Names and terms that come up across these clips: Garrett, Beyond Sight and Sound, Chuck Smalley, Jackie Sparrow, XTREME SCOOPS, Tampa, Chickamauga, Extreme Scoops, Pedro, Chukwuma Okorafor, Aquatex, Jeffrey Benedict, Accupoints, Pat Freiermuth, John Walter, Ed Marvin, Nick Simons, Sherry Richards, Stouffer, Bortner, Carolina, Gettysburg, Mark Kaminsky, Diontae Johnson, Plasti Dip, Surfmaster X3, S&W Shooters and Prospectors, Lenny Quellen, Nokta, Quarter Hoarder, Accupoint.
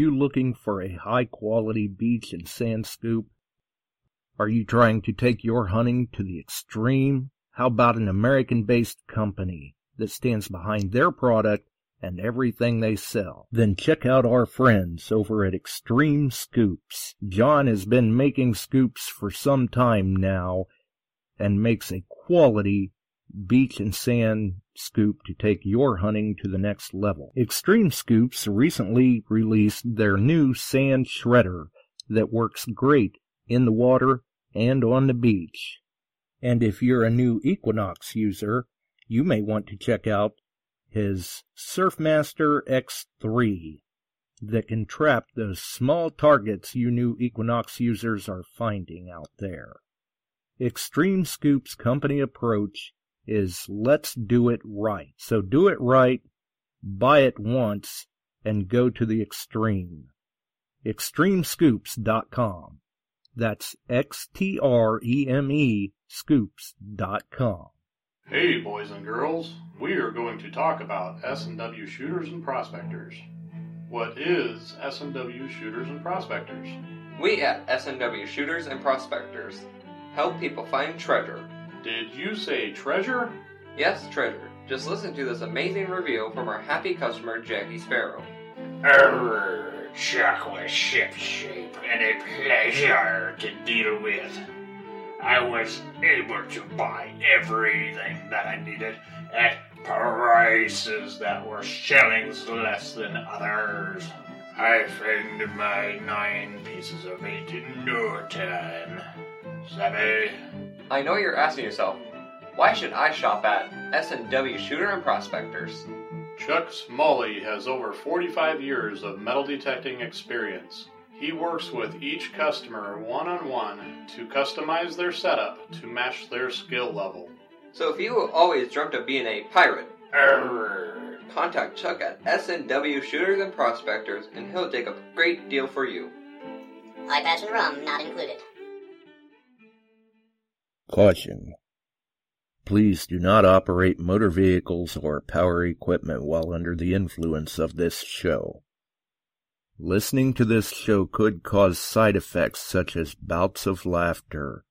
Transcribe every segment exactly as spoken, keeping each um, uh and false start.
you looking for a high-quality beach and sand scoop? Are you trying to take your hunting to the extreme? How about an American-based company that stands behind their product and everything they sell? Then check out our friends over at Extreme Scoops. John has been making scoops for some time now and makes a quality beach and sand scoop to take your hunting to the next level. Extreme Scoops recently released their new sand shredder that works great in the water and on the beach. And if you're a new Equinox user, you may want to check out his Surfmaster X three that can trap those small targets you new Equinox users are finding out there. Extreme Scoops' company approach is let's do it right. So do it right, buy it once, and go to the extreme. extreme scoops dot com. That's X T R E M E scoops dot com. Hey, boys and girls, we are going to talk about S and W Shooters and Prospectors. What is S and W Shooters and Prospectors? We at S and W Shooters and Prospectors help people find treasure. Did you say treasure? Yes, treasure. Just listen to this amazing review from our happy customer, Jackie Sparrow. Err, Chuck was shipshape and a pleasure to deal with. I was able to buy everything that I needed at prices that were shillings less than others. I found my nine pieces of eight in no time. Savvy? I know you're asking yourself, why should I shop at S and W Shooter and Prospectors? Chuck Smalley has over forty-five years of metal detecting experience. He works with each customer one-on-one to customize their setup to match their skill level. So if you always dreamt of being a pirate, Arr. contact Chuck at S and W Shooters and Prospectors and he'll take a great deal for you. High Passion Rum not included. Caution. Please do not operate motor vehicles or power equipment while under the influence of this show. Listening to this show could cause side effects such as bouts of laughter,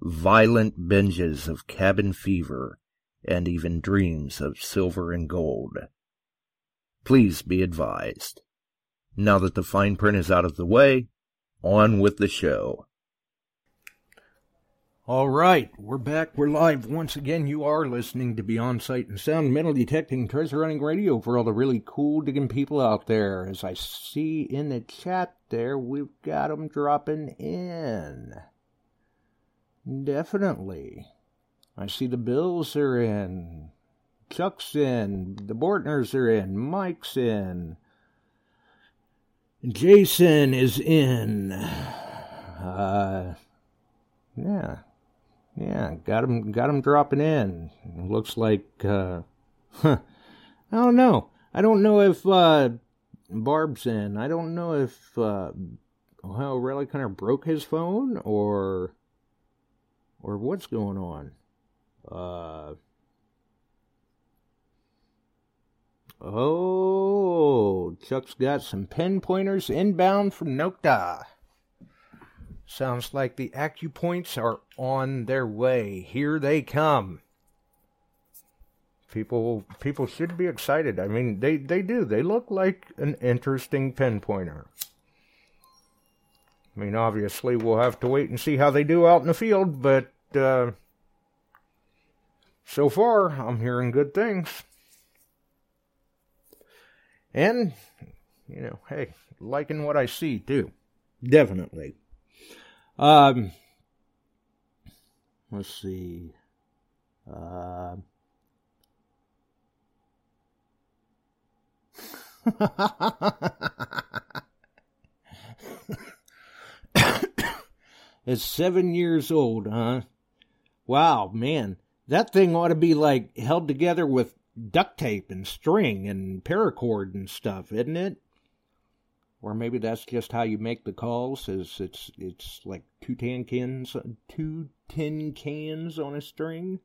violent binges of cabin fever, and even dreams of silver and gold. Please be advised. Now that the fine print is out of the way, on with the show. All right, we're back. We're live once again. You are listening to Beyond Sight and Sound, metal detecting, treasure hunting radio for all the really cool digging people out there. As I see in the chat there, we've got them dropping in. Definitely. I see the Bills are in. Chuck's in. The Bortners are in. Mike's in. Jason is in. Uh, yeah. Yeah, got him, got him dropping in. Looks like, uh, huh, I don't know. I don't know if, uh, Barb's in. I don't know if, uh, Ohio Relic Hunter broke his phone or, or what's going on. Uh, oh, Chuck's got some pen pointers inbound from Nokta. Sounds like the Accupoints are on their way. Here they come. People people should be excited. I mean, they, they do. They look like an interesting pinpointer. I mean, obviously, we'll have to wait and see how they do out in the field, but uh, so far, I'm hearing good things. And, you know, hey, liking what I see, too. Definitely. Um, let's see, uh, it's seven years old, huh? Wow, man, that thing ought to be like held together with duct tape and string and paracord and stuff, isn't it? Or maybe that's just how you make the calls, is it's it's like two tin cans, two tin cans on a string.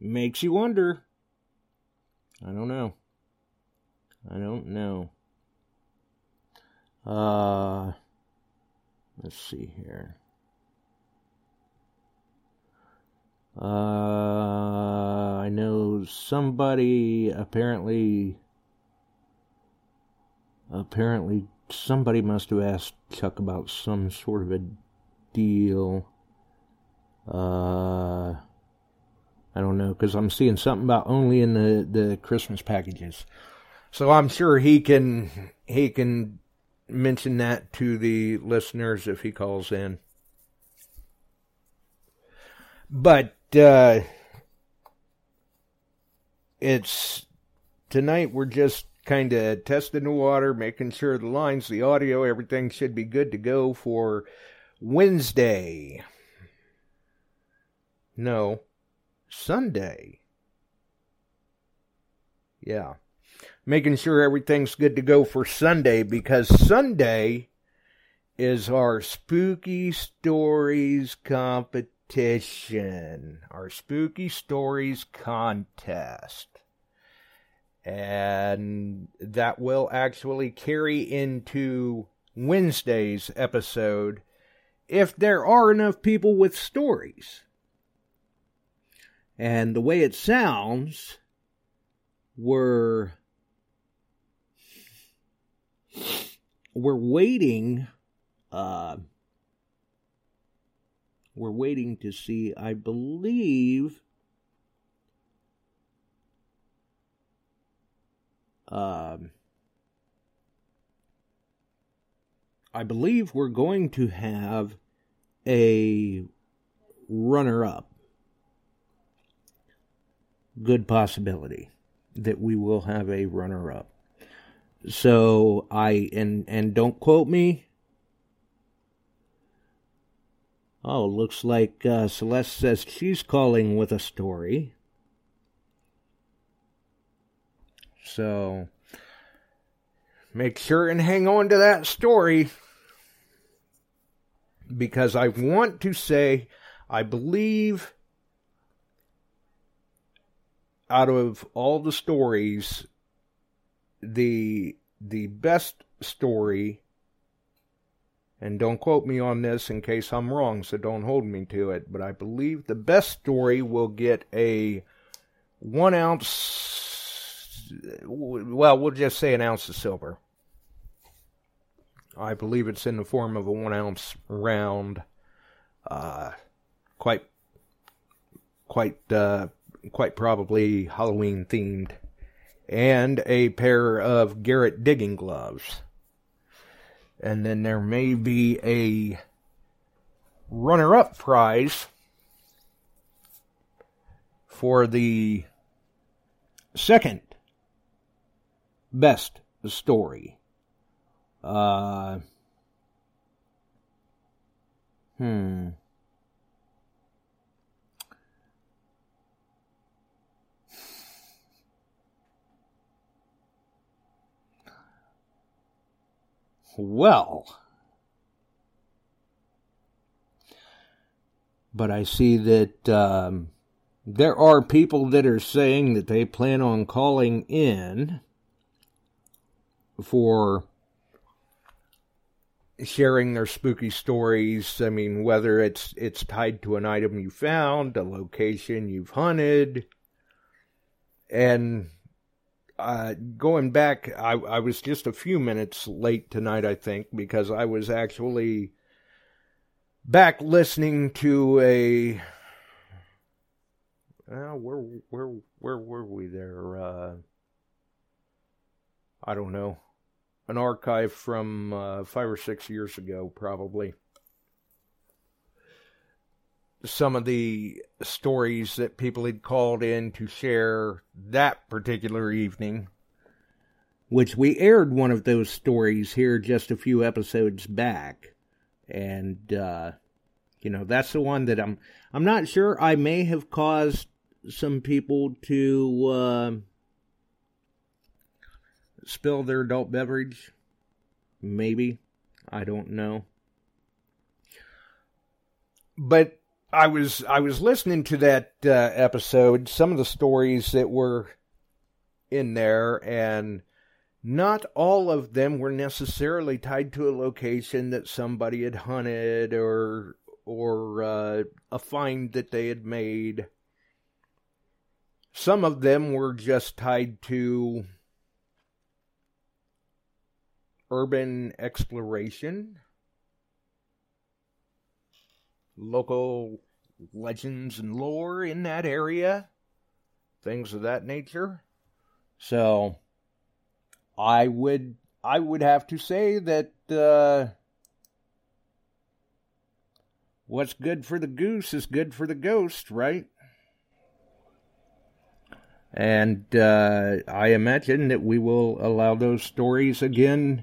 Makes you wonder. I don't know. I don't know. Uh, let's see here. Uh, I know somebody apparently, apparently somebody must have asked Chuck about some sort of a deal. Uh, I don't know, because I'm seeing something about only in the, the Christmas packages. So I'm sure he can he can mention that to the listeners if he calls in. But uh, it's tonight we're just kind of testing the water, making sure the lines, the audio, everything should be good to go for Wednesday. No, Sunday. Yeah. Making sure everything's good to go for Sunday, because Sunday is our Spooky Stories competition. Our Spooky Stories contest. And that will actually carry into Wednesday's episode if there are enough people with stories. And the way it sounds, we're, we're waiting, uh, we're waiting to see, I believe, um, I believe we're going to have a runner-up. Good possibility that we will have a runner-up. So, I, and, and don't quote me. Oh, looks like uh, Celeste says she's calling with a story. So, make sure and hang on to that story. Because I want to say, I believe, out of all the stories, the the best story, and don't quote me on this in case I'm wrong, so don't hold me to it, but I believe the best story will get a one ounce, well, we'll just say an ounce of silver. I believe it's in the form of a one ounce round, uh, quite, quite, uh, quite probably Halloween themed, and a pair of Garrett digging gloves. And then there may be a runner-up prize for the second best story. Uh, hmm. Well, but I see that um, there are people that are saying that they plan on calling in for sharing their spooky stories. I mean, whether it's it's tied to an item you found, a location you've hunted, and Uh, going back, I, I was just a few minutes late tonight, I think, because I was actually back listening to a, well, where, where, where were we there? Uh, I don't know. An archive from uh, five or six years ago, probably. Some of the stories that people had called in to share that particular evening, which we aired one of those stories here just a few episodes back. And, uh, you know, that's the one that I'm, I'm not sure, I may have caused some people to, uh, spill their adult beverage. Maybe. I don't know. But I was I was listening to that uh, episode, some of the stories that were in there, and Not all of them were necessarily tied to a location that somebody had hunted or or uh, a find that they had made. Some of them were just tied to urban exploration, local legends and lore in that area, things of that nature. So I would I would have to say that uh, what's good for the goose is good for the ghost, right? And uh, I imagine that we will allow those stories again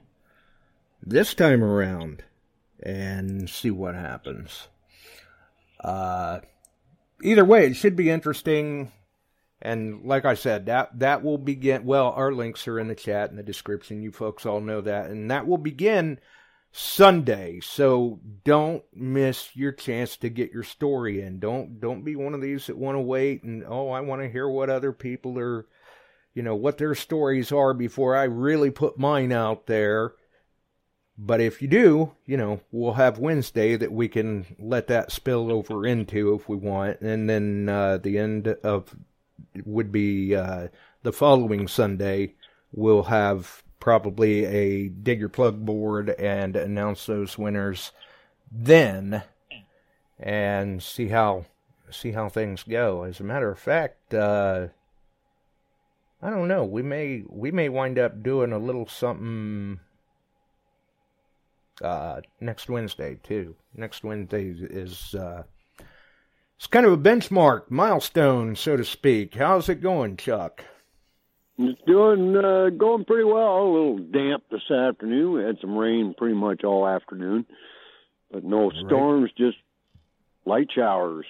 this time around and see what happens. Uh, either way, it should be interesting. And like I said, that, that will begin... Well, our links are in the chat and the description. You folks all know that. And that will begin Sunday. So don't miss your chance to get your story in. Don't don't be one of these that want to wait and, oh, I want to hear what other people are... You know, what their stories are before I really put mine out there. But if you do, you know, we'll have Wednesday that we can let that spill over into if we want. And then uh, the end of... would be uh, the following Sunday, we'll have probably a dig your plug board and announce those winners then and see how see how things go. As a matter of fact, uh, I don't know, we may we may wind up doing a little something uh, next Wednesday too. Next Wednesday is uh, it's kind of a benchmark, milestone, so to speak. How's it going, Chuck? It's doing uh, going pretty well. A little damp this afternoon. We had some rain pretty much all afternoon. But no right. storms, just light showers.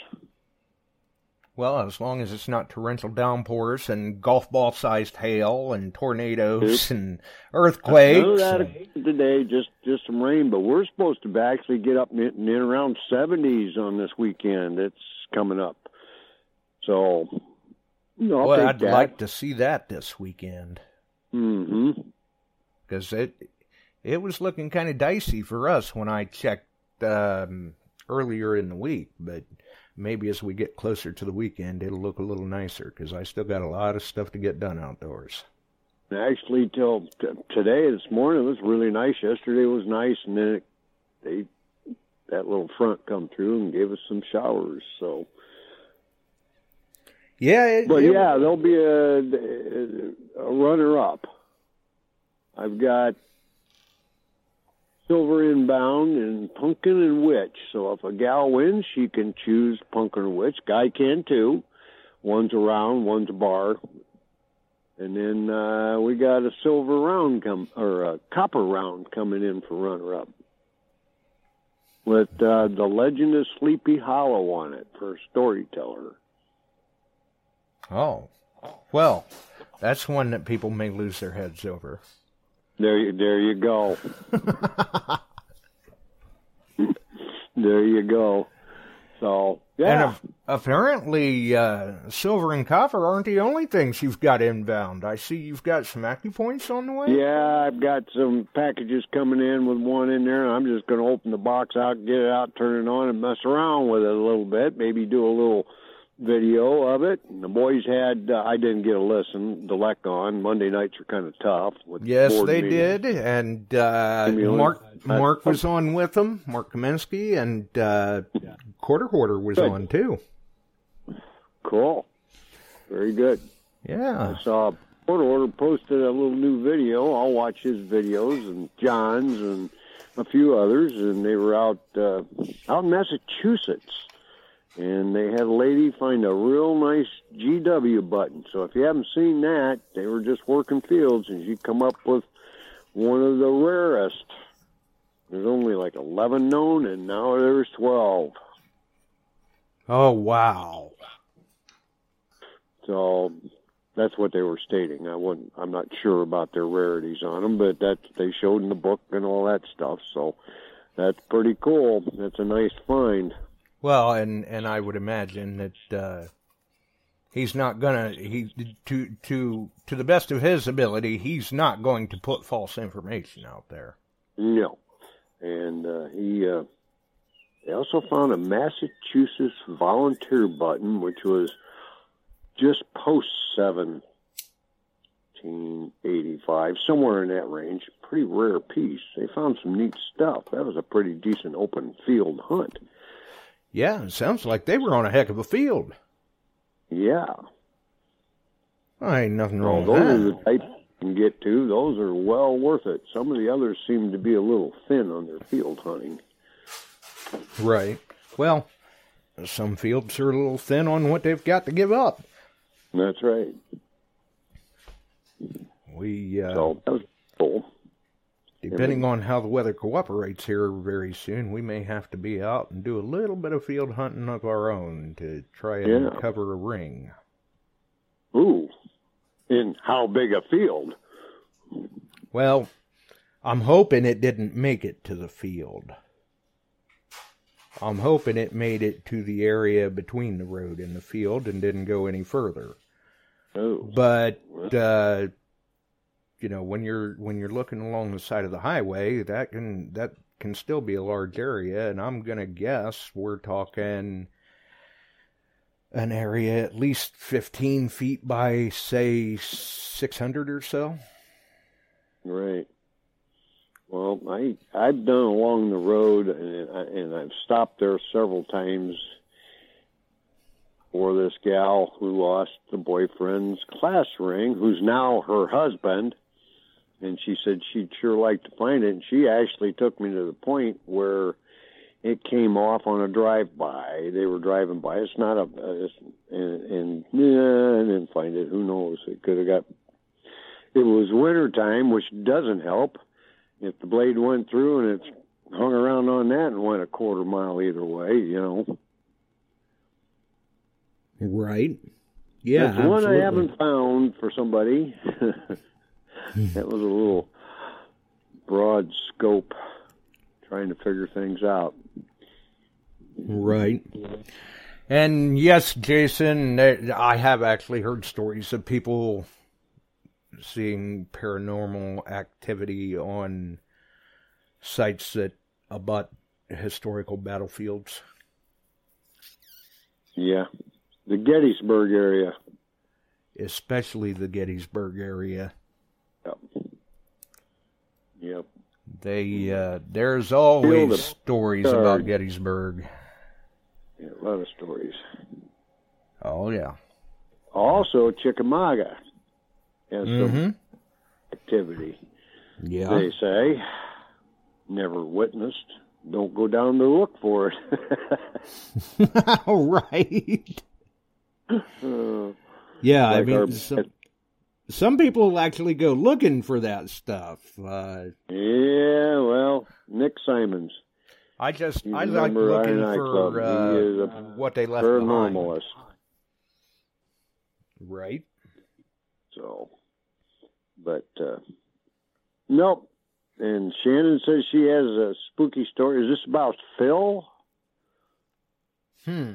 Well, as long as it's not torrential downpours and golf ball-sized hail and tornadoes it's, and earthquakes. I know that and... today, just, just some rain. But we're supposed to actually get up in, in around seventies on this weekend. It's coming up. So, you know, I'll well, take I'd that. like to see that this weekend. Mm-hmm. Because it, it was looking kind of dicey for us when I checked um, earlier in the week, but... Maybe as we get closer to the weekend, it'll look a little nicer, because I still got a lot of stuff to get done outdoors. Actually, till t- today, this morning, it was really nice. Yesterday was nice, and then it, they that little front come through and gave us some showers. So, yeah, it, but it, yeah, there'll be a, a runner-up. I've got Silver Inbound and Pumpkin and Witch. So if a gal wins, she can choose Pumpkin or Witch. Guy can too. One's a round, one's a bar. And then uh, we got a silver round come or a copper round coming in for runner-up with uh, The Legend of Sleepy Hollow on it for Storyteller. Oh, well, that's one that people may lose their heads over. There you, there you go. There you go. So, yeah. And a- apparently, uh, silver and copper aren't the only things you've got inbound. I see you've got some Accupoints on the way. Yeah, I've got some packages coming in with one in there, and I'm just going to open the box out, get it out, turn it on, and mess around with it a little bit, maybe do a little video of it. And the boys had, uh, I didn't get a listen, the lec on. Monday nights are kind of tough. With yes, they meetings. did. And uh, Mark Mark was on with them, Mark Kaminsky, and uh, yeah. Quarter Hoarder was good. on too. Cool. Very good. Yeah. I saw Quarter Hoarder posted a little new video. I'll watch his videos and John's and a few others. And they were out, uh, out in Massachusetts. And they had a lady find a real nice G W button. So if you haven't seen that, they were just working fields, and she'd come up with one of the rarest. There's only like eleven known, and now there's twelve. Oh, wow. So that's what they were stating. I wasn't, I'm not sure about their rarities on them, but that they showed in the book and all that stuff. So that's pretty cool. That's a nice find. Well, and, and I would imagine that uh, He's not gonna he to to to the best of his ability. He's not going to put false information out there. No, and uh, he uh, they also found a Massachusetts volunteer button, which was just post seventeen eighty-five, somewhere in that range. Pretty rare piece. They found some neat stuff. That was a pretty decent open field hunt. Yeah, it sounds like they were on a heck of a field. Yeah. I ain't nothing wrong well, with those that. Those are the types you can get to. Those are well worth it. Some of the others seem to be a little thin on their field hunting. Right. Well, some fields are a little thin on what they've got to give up. That's right. We, uh... So, that was cool. Depending on how the weather cooperates here very soon, we may have to be out and do a little bit of field hunting of our own to try and yeah. recover a ring. Ooh, in how big a field? Well, I'm hoping it didn't make it to the field. I'm hoping it made it to the area between the road and the field and didn't go any further. Oh. But, uh... you know, when you're when you're looking along the side of the highway, that can that can still be a large area, and I'm gonna guess we're talking an area at least fifteen feet by say six hundred or so. Right. Well, I I've done along the road, and I, and I've stopped there several times for this gal who lost the boyfriend's class ring, who's now her husband. And she said she'd sure like to find it. And she actually took me to the point where it came off on a drive-by. They were driving by. It's not a... It's, and, and yeah, I didn't find it. Who knows? It could have got... It was wintertime, which doesn't help. If the blade went through and it hung around on that and went a quarter mile either way, you know. Right. Yeah, There's one I haven't found for somebody. That was a little broad scope, trying to figure things out. Right. And yes, Jason, I have actually heard stories of people seeing paranormal activity on sites that abut historical battlefields. Yeah. The Gettysburg area. Especially the Gettysburg area. Yep. Yep. They, uh, there's always the stories guard. about Gettysburg. Yeah, a lot of stories. Oh, yeah. Also, Chickamauga has mm-hmm. some activity. Yeah. They say, never witnessed. Don't go down to look for it. Right. Uh, yeah, like I mean, our... some, some people actually go looking for that stuff. Uh, yeah, well, Nick Simons. I just, you I like looking I for uh, what they left behind. Right. So, but, uh, nope. And Shannon says she has a spooky story. Is this about Phil? Hmm.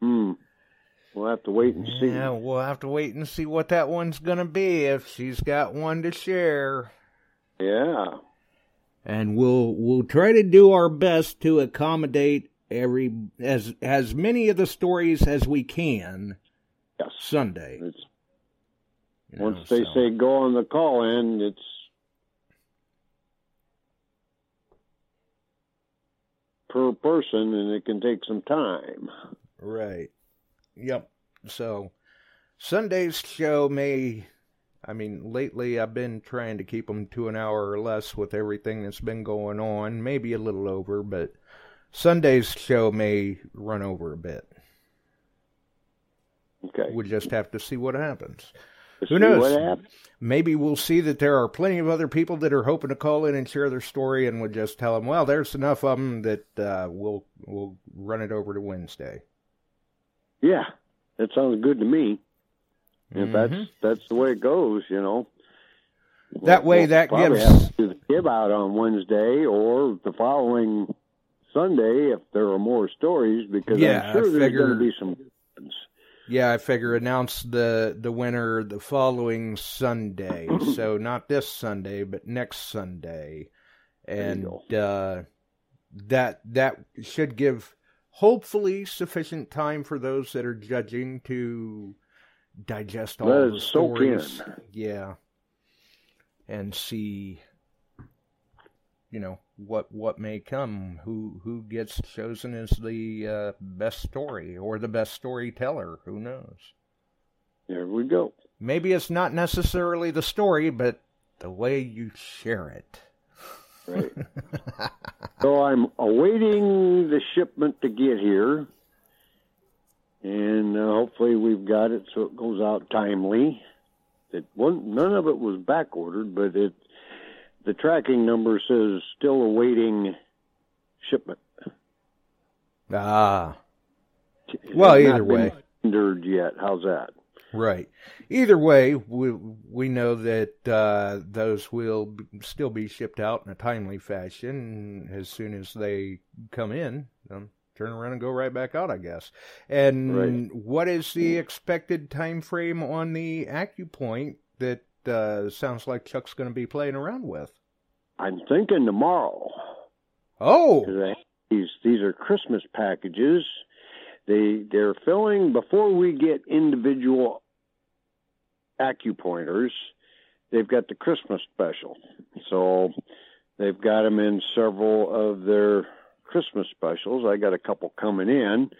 Hmm. We'll have to wait and see. Yeah, we'll have to wait and see what that one's going to be, if she's got one to share. Yeah. And we'll we'll try to do our best to accommodate every as as many of the stories as we can. Yes. Sunday. It's, you know, once they so. say go on the call in, it's per person, and it can take some time. Right. Yep. So Sunday's show may, I mean, lately I've been trying to keep them to an hour or less with everything that's been going on, maybe a little over, but Sunday's show may run over a bit. Okay. We'll just have to see what happens. Let's Who knows? What happens. Maybe we'll see that there are plenty of other people that are hoping to call in and share their story, and we'll just tell them, well, there's enough of them that uh, we'll, we'll run it over to Wednesday. Yeah, that sounds good to me. If mm-hmm. that's that's the way it goes, you know. That way, we'll that gives have to give out on Wednesday or the following Sunday if there are more stories, because yeah, I'm sure I there's figure... going to be some. Yeah, I figure announce the, the winner the following Sunday. So not this Sunday, but next Sunday. And uh, that that should give, hopefully, sufficient time for those that are judging to digest all the stories. Soak in. Yeah. And see, you know, what what may come, who who gets chosen as the uh, best story or the best storyteller, who knows? There we go. Maybe it's not necessarily the story, but the way you share it. Right. So I'm awaiting the shipment to get here, and uh, hopefully we've got it so it goes out timely. It one none of it was back ordered, but it. The tracking number says still awaiting shipment. Ah. It's well, either way. Ordered yet. How's that? Right. Either way, we we know that uh, those will b- still be shipped out in a timely fashion as soon as they come in. Um, turn around and go right back out, I guess. And right. What is the expected time frame on the Accupoint that Uh, sounds like Chuck's going to be playing around with? I'm thinking tomorrow. Oh, I, these these are Christmas packages. They they're filling before we get individual Accupointers. They've got the Christmas special, so they've got them in several of their Christmas specials. I got a couple coming in,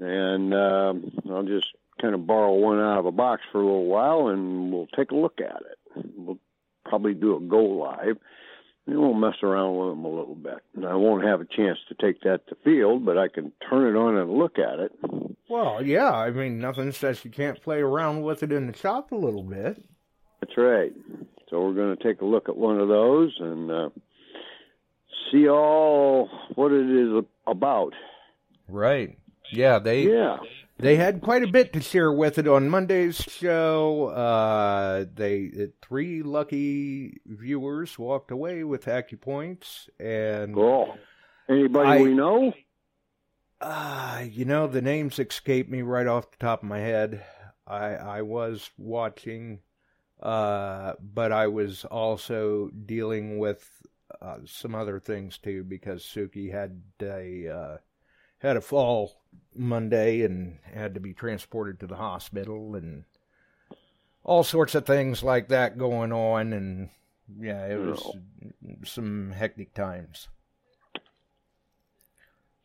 and um, I'll just. kind of borrow one out of a box for a little while, and we'll take a look at it. We'll probably do a go live. And we'll mess around with them a little bit. And I won't have a chance to take that to field, but I can turn it on and look at it. Well, yeah, I mean, nothing says you can't play around with it in the shop a little bit. That's right. So we're going to take a look at one of those and uh, see all what it is about. Right. Yeah, they... Yeah. They had quite a bit to share with it on Monday's show. Uh, they three lucky viewers walked away with Accupoints. And cool. Anybody I, we know? Uh, you know, the names escape me right off the top of my head. I, I was watching, uh, but I was also dealing with uh, some other things, too, because Suki had a... Uh, Had a fall Monday and had to be transported to the hospital and all sorts of things like that going on. And, yeah, it was no. some hectic times.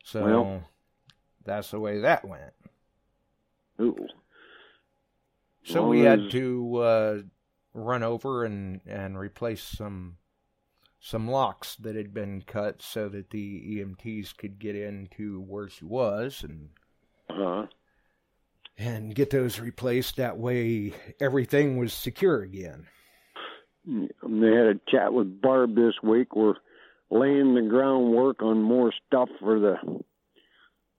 So, well, that's the way that went. Ooh. So well, we had to uh, run over and, and replace some... some locks that had been cut so that the E M Ts could get into where she was and uh-huh. and get those replaced. That way everything was secure again. And they had a chat with Barb this week. We're laying the groundwork on more stuff for the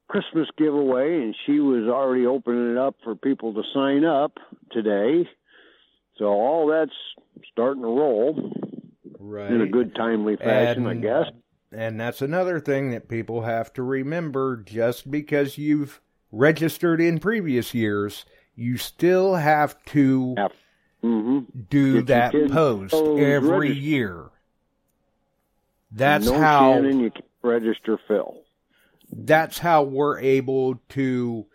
Christmas giveaway, and she was already opening it up for people to sign up today. So all that's starting to roll. Right. In a good, timely fashion, and, I guess. And that's another thing that people have to remember. Just because you've registered in previous years, you still have to yeah. mm-hmm. do if that post every register. year. That's no how... Shannon, you can't register Phil. That's how we're able to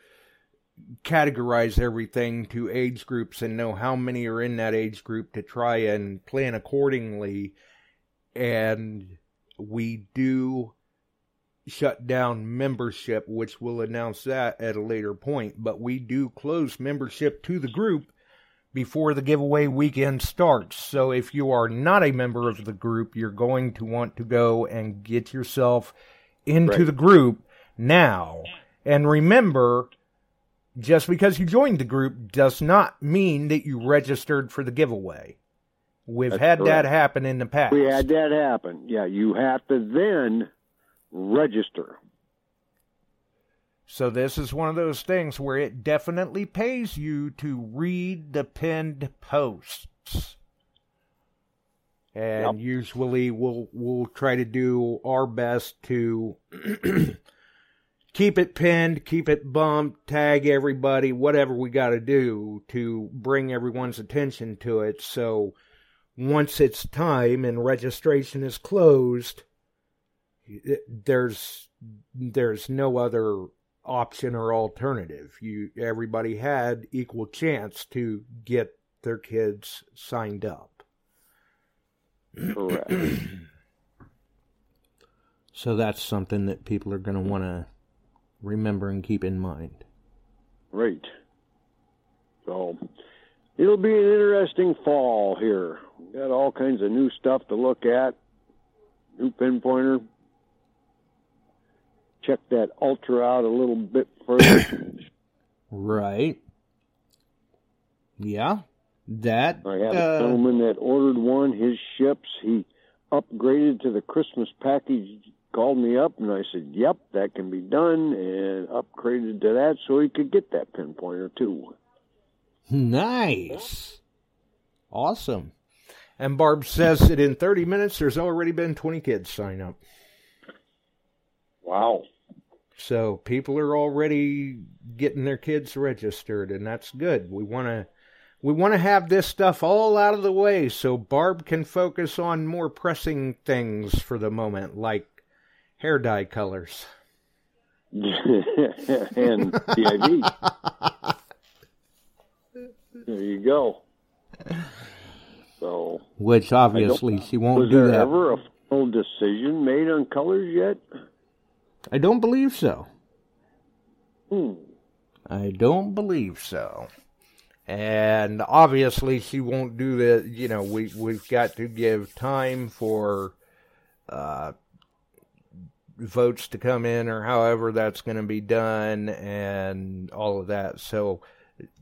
categorize everything to age groups and know how many are in that age group to try and plan accordingly. And we do shut down membership, which we'll announce that at a later point, but we do close membership to the group before the giveaway weekend starts. So if you are not a member of the group, you're going to want to go and get yourself into right. the group now. And remember, just because you joined the group does not mean that you registered for the giveaway. We've That's had correct. that happen in the past. We had that happen. Yeah, you have to then register. So this is one of those things where it definitely pays you to read the pinned posts. And yep. usually we'll we'll try to do our best to keep it pinned, keep it bumped, tag everybody, whatever we got to do to bring everyone's attention to it. So once it's time and registration is closed, there's there's no other option or alternative. You everybody had equal chance to get their kids signed up. Correct. So that's something that people are going to want to remember and keep in mind. Right. So it'll be an interesting fall here. We've got all kinds of new stuff to look at. New pinpointer. Check that Ultra out a little bit further. Right. Yeah. That. I had uh... a gentleman that ordered one. His ships, he upgraded to the Christmas package. Called me up and I said, yep, that can be done, and upgraded to that so he could get that pinpointer too. Nice. Awesome. And Barb says that in thirty minutes there's already been twenty kids sign up. Wow. So people are already getting their kids registered, and that's good. We want to we want to have this stuff all out of the way so Barb can focus on more pressing things for the moment, like hair dye colors. And T I V. There you go. So, which obviously she won't do that. Was there ever a full decision made on colors yet? I don't believe so. Hmm. I don't believe so. And obviously she won't do that. You know, we, we've got to give time for... Uh, votes to come in, or however that's going to be done, and all of that. So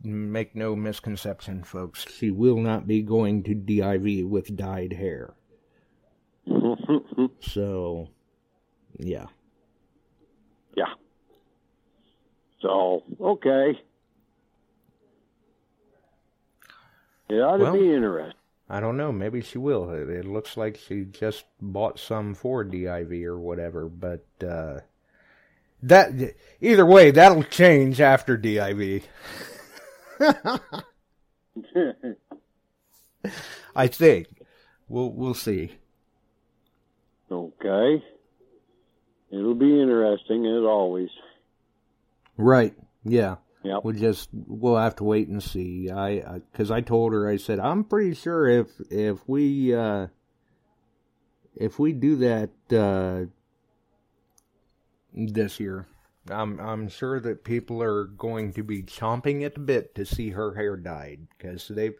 make no misconception, folks. She will not be going to D I V with dyed hair. So, yeah. Yeah. So, okay. It ought to well, be interesting. I don't know. Maybe she will. It, it looks like she just bought some for D I V or whatever. But uh, that either way, that'll change after D I V. I think we'll we'll see. Okay, it'll be interesting as always. Right? Yeah. Yep. We'll just we'll have to wait and see. I because I, I told her, I said, I'm pretty sure if if we uh, if we do that uh, this year, I'm I'm sure that people are going to be chomping at the bit to see her hair dyed, because they've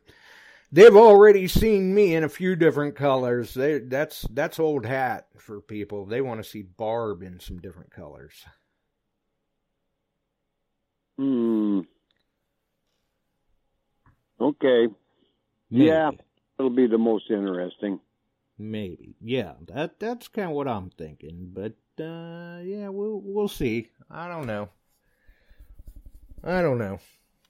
they've already seen me in a few different colors. They that's that's old hat for people. They want to see Barb in some different colors. Hmm. Okay. Maybe. Yeah, it'll be the most interesting. Maybe. Yeah, that that's kind of what I'm thinking. But uh, yeah, we'll we'll see. I don't know. I don't know.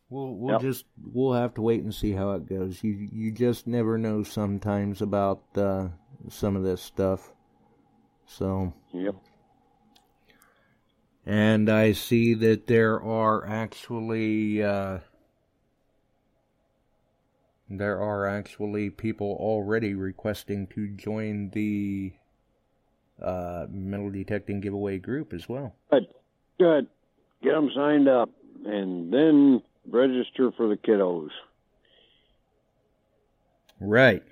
We'll we'll yep. just we'll have to wait and see how it goes. You you just never know sometimes about uh, some of this stuff. So. Yep. And I see that there are actually uh, there are actually people already requesting to join the uh, metal detecting giveaway group as well. Good, good. Get them signed up, and then register for the kiddos. Right.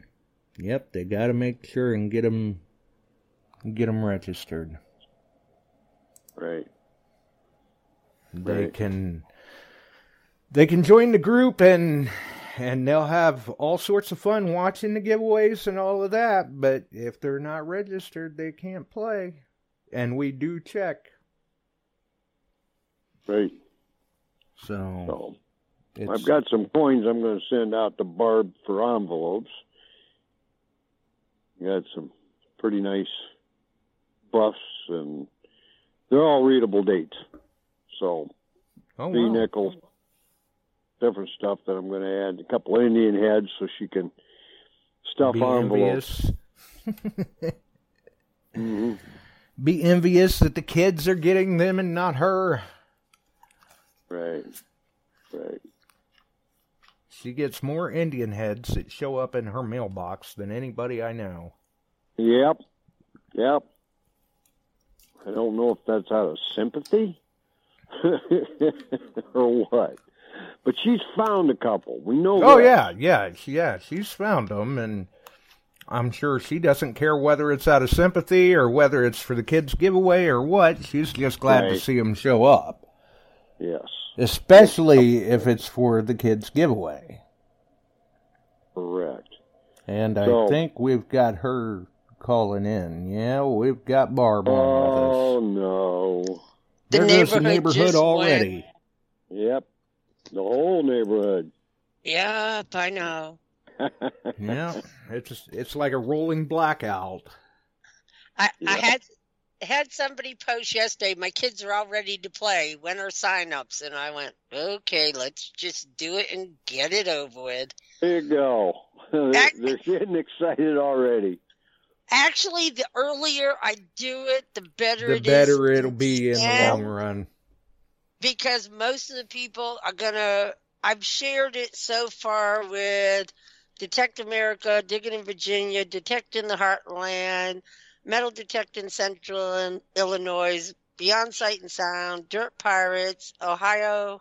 Yep, they got to make sure and get them get them registered. Right. They right. can they can join the group, and and they'll have all sorts of fun watching the giveaways and all of that, but if they're not registered, they can't play. And we do check. Right. So, so I've got some coins I'm going to send out to Barb for envelopes. You got some pretty nice buffs, and they're all readable dates. So, oh, D. Wow. Nichols, different stuff that I'm going to add. A couple of Indian heads so she can stuff envelopes. Mm-hmm. be envious that the kids are getting them and not her. Right. Right. She gets more Indian heads that show up in her mailbox than anybody I know. Yep. Yep. I don't know if that's out of sympathy or what. But she's found a couple. We know. Oh, that. yeah, yeah, yeah. She's found them, and I'm sure she doesn't care whether it's out of sympathy or whether it's for the kids' giveaway or what. She's just glad right. to see them show up. Yes. Especially if it's for the kids' giveaway. Correct. And so, I think we've got her calling in. Yeah, we've got Barb on with us. Oh, no. The there goes the neighborhood already. Went. Yep. The whole neighborhood. Yep, I know. Yeah, it's it's like a rolling blackout. I, yeah. I had had somebody post yesterday, my kids are all ready to play. When are sign-ups? And I went, okay, let's just do it and get it over with. There you go. That, they're getting excited already. Actually, the earlier I do it, the better the it better is. The better it'll be in yeah. the long run. Because most of the people are going to, I've shared it so far with Detect America, Digging in Virginia, Detect in the Heartland, Metal Detect in Central and Illinois, Beyond Sight and Sound, Dirt Pirates, Ohio,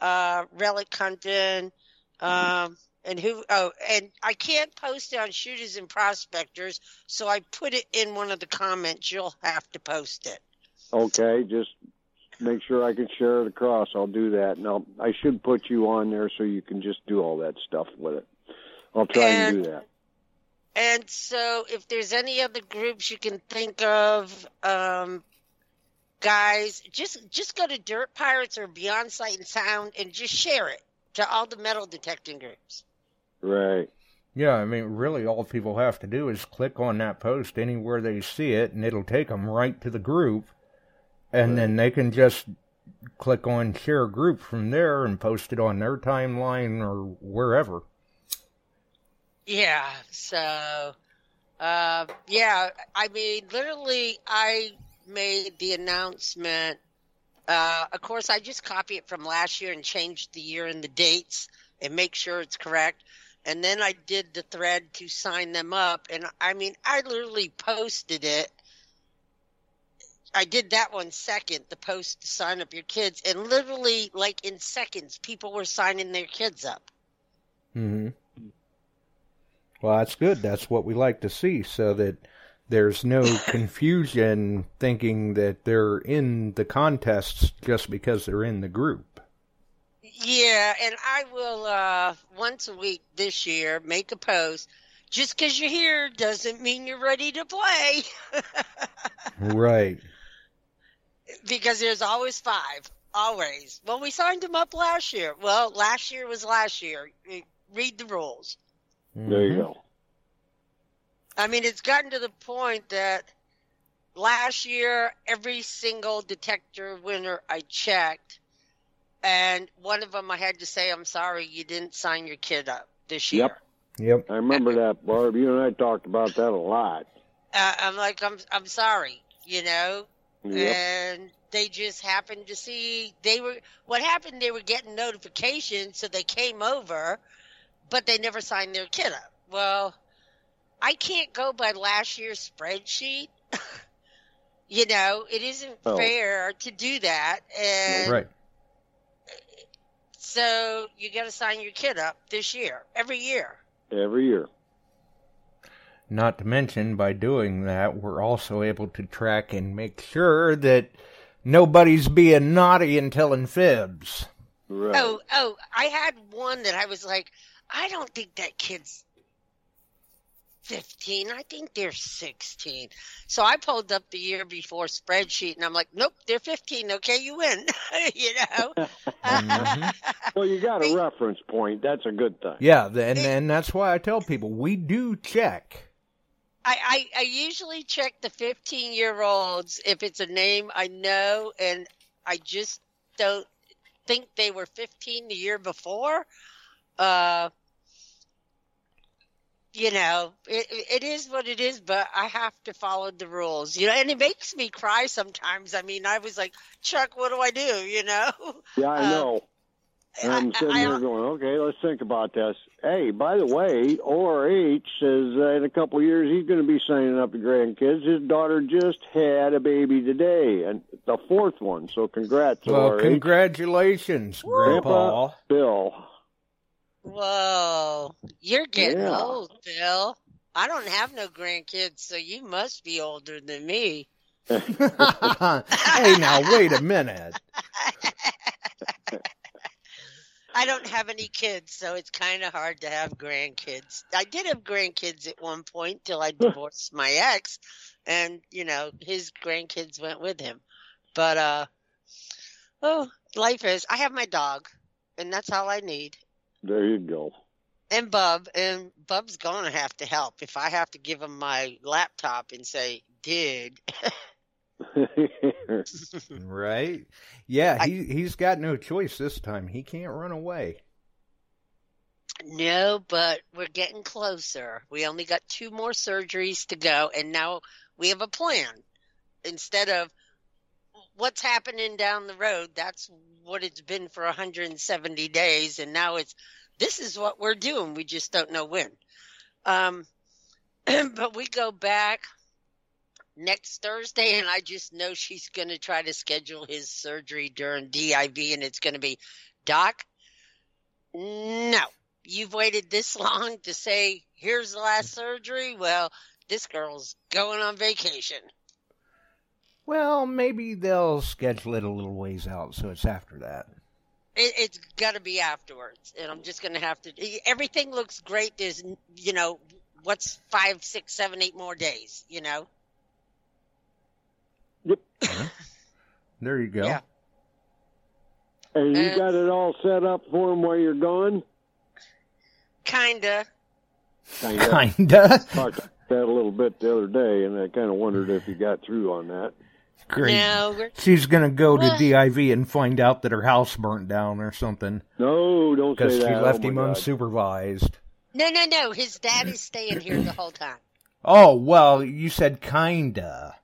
uh, Relic Hunting, um, and who, oh, and I can't post it on Shooters and Prospectors, so I put it in one of the comments. You'll have to post it. Okay, just make sure I can share it across. I'll do that. And I'll, I should put you on there so you can just do all that stuff with it. I'll try and, and do that. And so if there's any other groups you can think of, um, guys, just just go to Dirt Pirates or Beyond Sight and Sound and just share it to all the metal detecting groups. Right. Yeah, I mean, really all people have to do is click on that post anywhere they see it, and it'll take them right to the group. And then they can just click on share group from there and post it on their timeline or wherever. Yeah, so, uh, yeah, I mean, literally I made the announcement. Uh, of course, I just copy it from last year and changed the year and the dates and make sure it's correct. And then I did the thread to sign them up. And I mean, I literally posted it. I did that one second, the post to sign up your kids, and literally, like in seconds, people were signing their kids up. Mm-hmm. Well, that's good. That's what we like to see, so that there's no confusion thinking that they're in the contests just because they're in the group. Yeah, and I will uh, once a week this year make a post. Just because you're here doesn't mean you're ready to play. Right. Because there's always five, always. Well, we signed them up last year. Well, last year was last year. Read the rules. There you go. I mean, it's gotten to the point that last year, every single detector winner I checked, and one of them I had to say, I'm sorry, you didn't sign your kid up this year. Yep. Yep. I remember that, Barb. You and I talked about that a lot. Uh, I'm like, I'm I'm sorry, you know? Yep. And they just happened to see, they were, what happened, they were getting notifications, so they came over, but they never signed their kid up. Well, I can't go by last year's spreadsheet. You know, it isn't oh. fair to do that. And right. So you got to sign your kid up this year, every year. Every year. Not to mention, by doing that, we're also able to track and make sure that nobody's being naughty and telling fibs. Right. Oh, oh, I had one that I was like, I don't think that kid's fifteen. I think they're sixteen. So I pulled up the year before spreadsheet, and I'm like, nope, they're fifteen. Okay, you win. You know? Mm-hmm. Well, you got a reference point. That's a good thing. Yeah, and, and that's why I tell people, we do check. I, I, I usually check the fifteen-year-olds if it's a name I know, and I just don't think they were fifteen the year before. Uh you know, it, it is what it is, but I have to follow the rules, you know, and it makes me cry sometimes. I mean, I was like, Chuck, what do I do, you know? Yeah, I know. Um, and I'm sitting I, I, here going, okay, let's think about this. Hey, by the way, O R H says uh, in a couple of years he's going to be signing up the grandkids. His daughter just had a baby today, and the fourth one, so congrats, well, O R H. Congratulations, Grandpa. Grandpa Bill. Whoa, you're getting yeah. old, Bill. I don't have no grandkids, so you must be older than me. Hey, now, wait a minute. I don't have any kids, so it's kind of hard to have grandkids. I did have grandkids at one point till I divorced my ex, and, you know, his grandkids went with him. But, uh, oh, life is. I have my dog, and that's all I need. There you go. And Bub, and Bub's going to have to help if I have to give him my laptop and say, dude. Right? Yeah, he, I, he's got no choice this time. He can't run away. No, but we're getting closer. We only got two more surgeries to go, and now we have a plan. Instead of what's happening down the road, that's what it's been for one hundred seventy days, and now it's this is what we're doing. We just don't know when. Um, but we go back next Thursday, and I just know she's going to try to schedule his surgery during D I V, and it's going to be, Doc, no, you've waited this long to say, here's the last surgery? Well, this girl's going on vacation. Well, maybe they'll schedule it a little ways out, so it's after that. It, it's got to be afterwards, and I'm just going to have to – everything looks great. There's, you know, what's five, six, seven, eight more days, you know? Yep. There you go. Yeah. And you uh, got it all set up for him while you're gone? Kinda. Kinda. Kinda. Talked about that a little bit the other day, and I kind of wondered if you got through on that. Great. No, she's gonna go to uh, D I V and find out that her house burnt down or something. No, don't say that. Because she left oh him God. unsupervised. No, no, no. His dad is staying here the whole time. Oh well, you said kinda.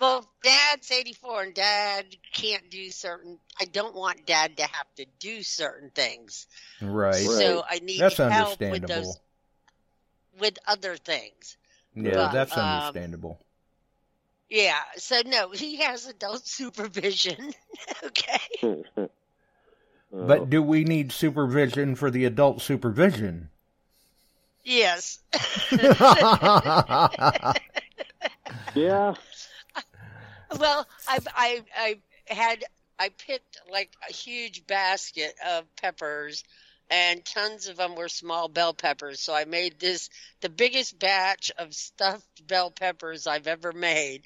Well, Dad's eighty-four, and Dad can't do certain... I don't want Dad to have to do certain things. Right. So right. I need that's help with those... With other things. Yeah, but, that's understandable. Um, yeah, so no, he has adult supervision, okay? But do we need supervision for the adult supervision? Yes. Yeah. Well, I, I I had I picked like a huge basket of peppers, and tons of them were small bell peppers. So I made this the biggest batch of stuffed bell peppers I've ever made.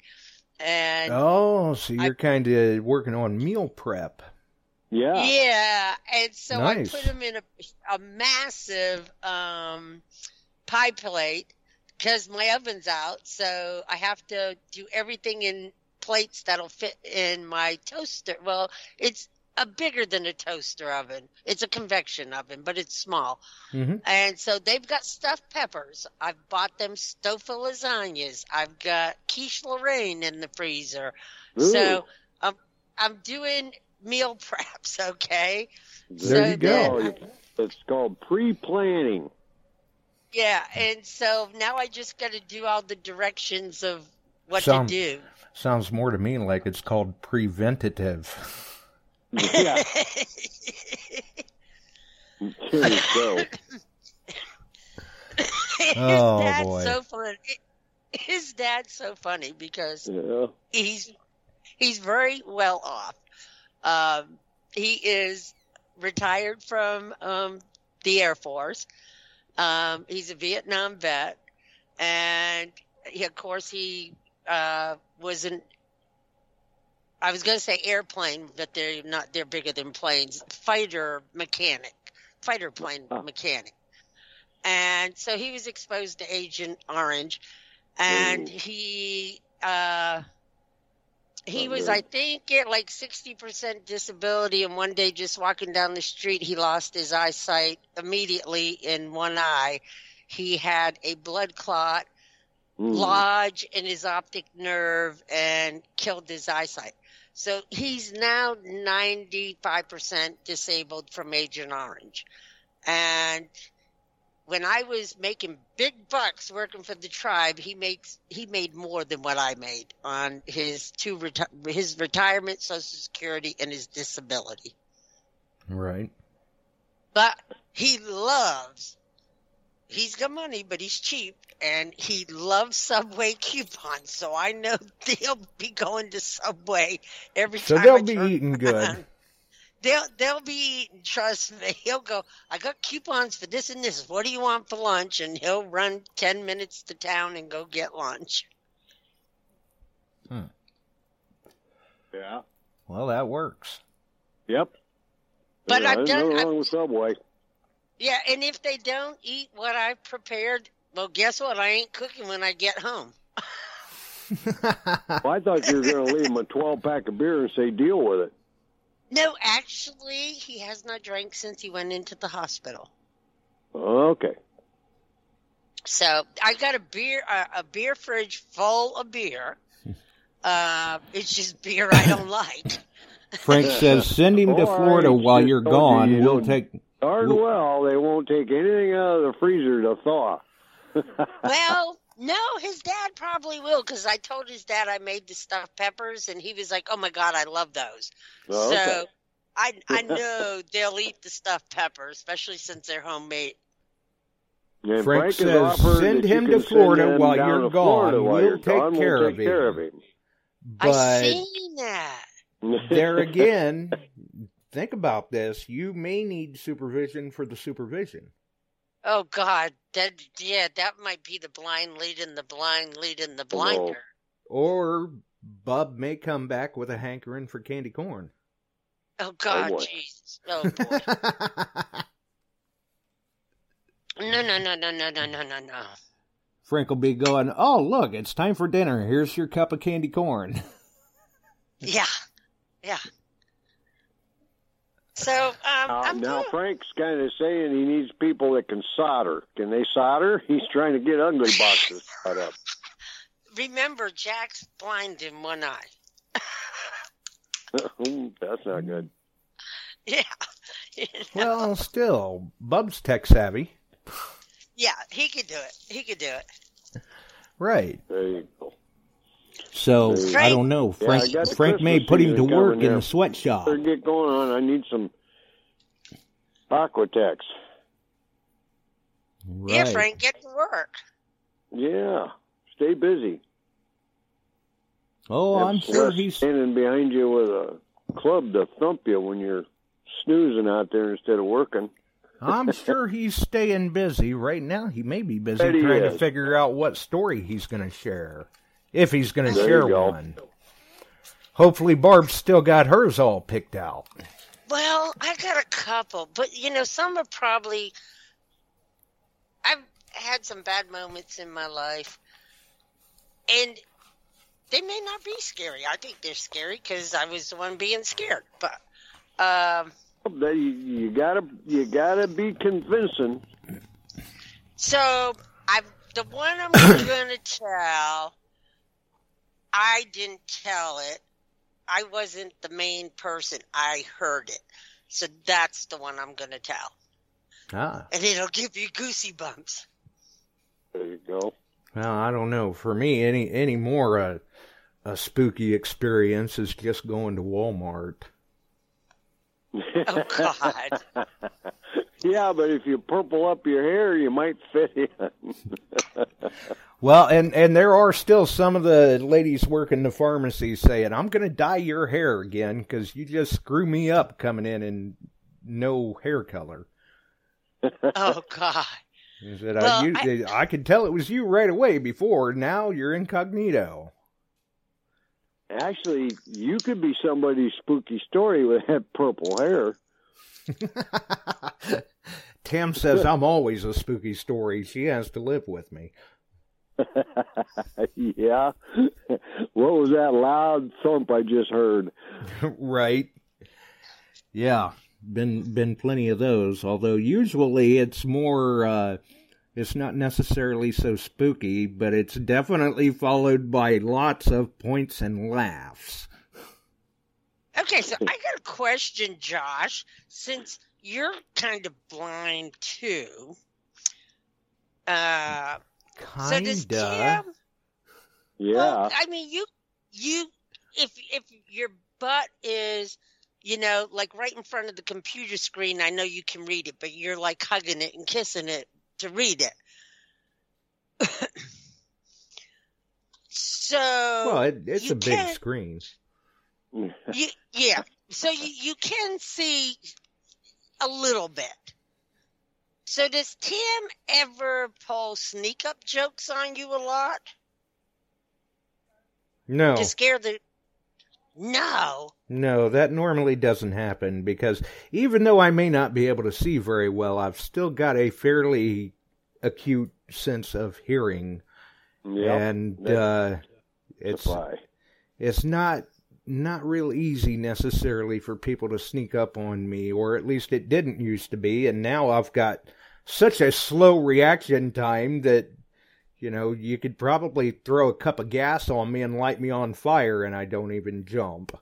And oh, so you're kind of working on meal prep. Yeah. Yeah, and so nice. I put them in a a massive um, pie plate because my oven's out, so I have to do everything in plates that'll fit in my toaster. Well, it's a bigger than a toaster oven. It's a convection oven, but it's small. Mm-hmm. And so they've got stuffed peppers. I've bought them Stouffer lasagnas. I've got quiche Lorraine in the freezer. Ooh. So I'm I'm doing meal preps. Okay. There so you go. I, it's called pre-planning. Yeah, and so now I just got to do all the directions of what Some. to do. Sounds more to me like it's called preventative. Yeah. Here you go. His oh, dad's boy. so fun. His dad's so funny because yeah. he's he's very well off. Um, he is retired from um, the Air Force. Um, he's a Vietnam vet, and he, of course he. Uh, was an I was going to say airplane, but they're not. They're bigger than planes. Fighter mechanic, fighter plane oh. mechanic, and so he was exposed to Agent Orange, and Ooh. he uh, he oh, was, really? I think, at like sixty percent disability. And one day, just walking down the street, he lost his eyesight immediately in one eye. He had a blood clot mm. lodge in his optic nerve and killed his eyesight. So he's now ninety-five percent disabled from Agent Orange. And when I was making big bucks working for the tribe, he makes he made more than what I made on his two reti- his retirement, Social Security, and his disability. Right. But he loves – he's got money, but he's cheap, and he loves Subway coupons. So I know they'll be going to Subway every so time. So they'll I be turn- eating good. They'll they'll be eating, trust me. He'll go, I got coupons for this and this. What do you want for lunch? And he'll run ten minutes to town and go get lunch. Hmm. Yeah. Well, that works. Yep. But yeah, I've there's done. Nothing I've, wrong with Subway. Yeah, and if they don't eat what I've prepared, well, guess what? I ain't cooking when I get home. Well, I thought you were going to leave him a twelve pack of beer and say, deal with it. No, actually, he has not drank since he went into the hospital. Okay. So I got a beer, uh, a beer fridge full of beer. Uh, it's just beer I don't like. Frank says, "Send him to Florida while you're gone. You we'll take." Darn well, they won't take anything out of the freezer to thaw. Well. No, his dad probably will, because I told his dad I made the stuffed peppers, and he was like, oh, my God, I love those. Oh, so okay. I I know they'll eat the stuffed peppers, especially since they're homemade. Yeah, Frank, Frank says, send him to Florida while you're gone. We'll take care of him. But I've seen that. There again, think about this. You may need supervision for the supervision. Oh, God, that, yeah, that might be the blind leading the blind leading the blinder. Or Bub may come back with a hankering for candy corn. Oh, God, oh, Jesus. Oh, boy. No, no, no, no, no, no, no, no, no. Frank will be going, oh, look, it's time for dinner. Here's your cup of candy corn. Yeah, yeah. So um, uh, I'm now doing... Frank's kind of saying he needs people that can solder. Can they solder? He's trying to get ugly boxes cut up. Remember, Jack's blind in one eye. That's not good. Yeah. You know? Well, still, Bub's tech savvy. Yeah, he could do it. He could do it. Right. There you go. So, Frank, I don't know. Frank yeah, Frank Christmas may put him to work in the sweatshop. Better get going on. I need some Aquatex. Right. Yeah, Frank, get to work. Yeah. Stay busy. Oh, I'm sure he's... standing behind you with a club to thump you when you're snoozing out there instead of working. I'm sure he's staying busy. Right now, he may be busy he trying is. to figure out what story he's going to share. If he's going to share one. Hopefully Barb's still got hers all picked out. Well, I got a couple. But, you know, some are probably... I've had some bad moments in my life. And they may not be scary. I think they're scary because I was the one being scared. But um, you, you gotta, you gotta be convincing. So I've the one I'm going to tell... I didn't tell it. I wasn't the main person. I heard it. So that's the one I'm going to tell. Ah. And it'll give you goosey bumps. There you go. Well, I don't know. For me, any any more uh, a spooky experience is just going to Walmart. Oh, God. Yeah, but if you purple up your hair, you might fit in. Well, and, and there are still some of the ladies working the pharmacy saying, I'm going to dye your hair again because you just screw me up coming in in no hair color. Oh, God. I, said, well, I, used, I... I could tell it was you right away before. Now you're incognito. Actually, you could be somebody's spooky story with that purple hair. Tam says I'm always a spooky story. She has to live with me. Yeah. What was that loud thump I just heard? Right. Yeah. Been been plenty of those. Although usually it's more uh, It's not necessarily so spooky, but it's definitely followed by lots of points and laughs. Okay, so I got a question, Josh. Since you're kind of blind, too. Uh, kind so does T M? Yeah. Well, I mean, you, you, if if your butt is, you know, like right in front of the computer screen, I know you can read it, but you're like hugging it and kissing it to read it. So. Well, it, it's a big can, screen. You, yeah. So you, you can see a little bit. So does Tim ever pull sneak up jokes on you a lot? No. To scare the... No. No, that normally doesn't happen because even though I may not be able to see very well, I've still got a fairly acute sense of hearing. Yep. And uh, it's Supply. it's not not real easy necessarily for people to sneak up on me, or at least it didn't used to be. And now I've got such a slow reaction time that, you know, you could probably throw a cup of gas on me and light me on fire, and I don't even jump.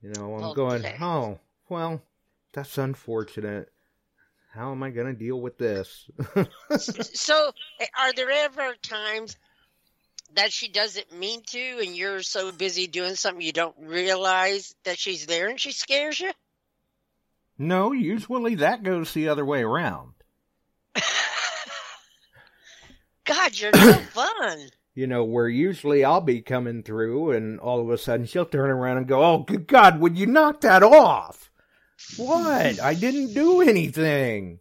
You know, I'm okay. going, oh, well, that's unfortunate. How am I going to deal with this? So, are there ever times that she doesn't mean to, and you're so busy doing something you don't realize that she's there and she scares you? No, usually that goes the other way around. God, you're no fun. You know, where usually I'll be coming through, and all of a sudden she'll turn around and go, oh, good God, would you knock that off? What? I didn't do anything.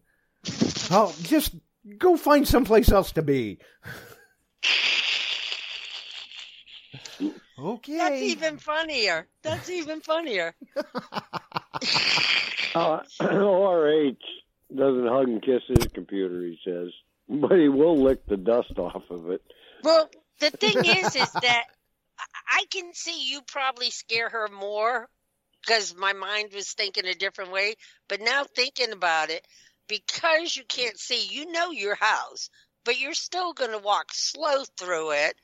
Oh, just go find someplace else to be. Okay. That's even funnier. That's even funnier. uh, O R H doesn't hug and kiss his computer, he says. But he will lick the dust off of it. Well, the thing is, is that I can see you probably scare her more because my mind was thinking a different way. But now thinking about it, because you can't see, you know your house, but you're still going to walk slow through it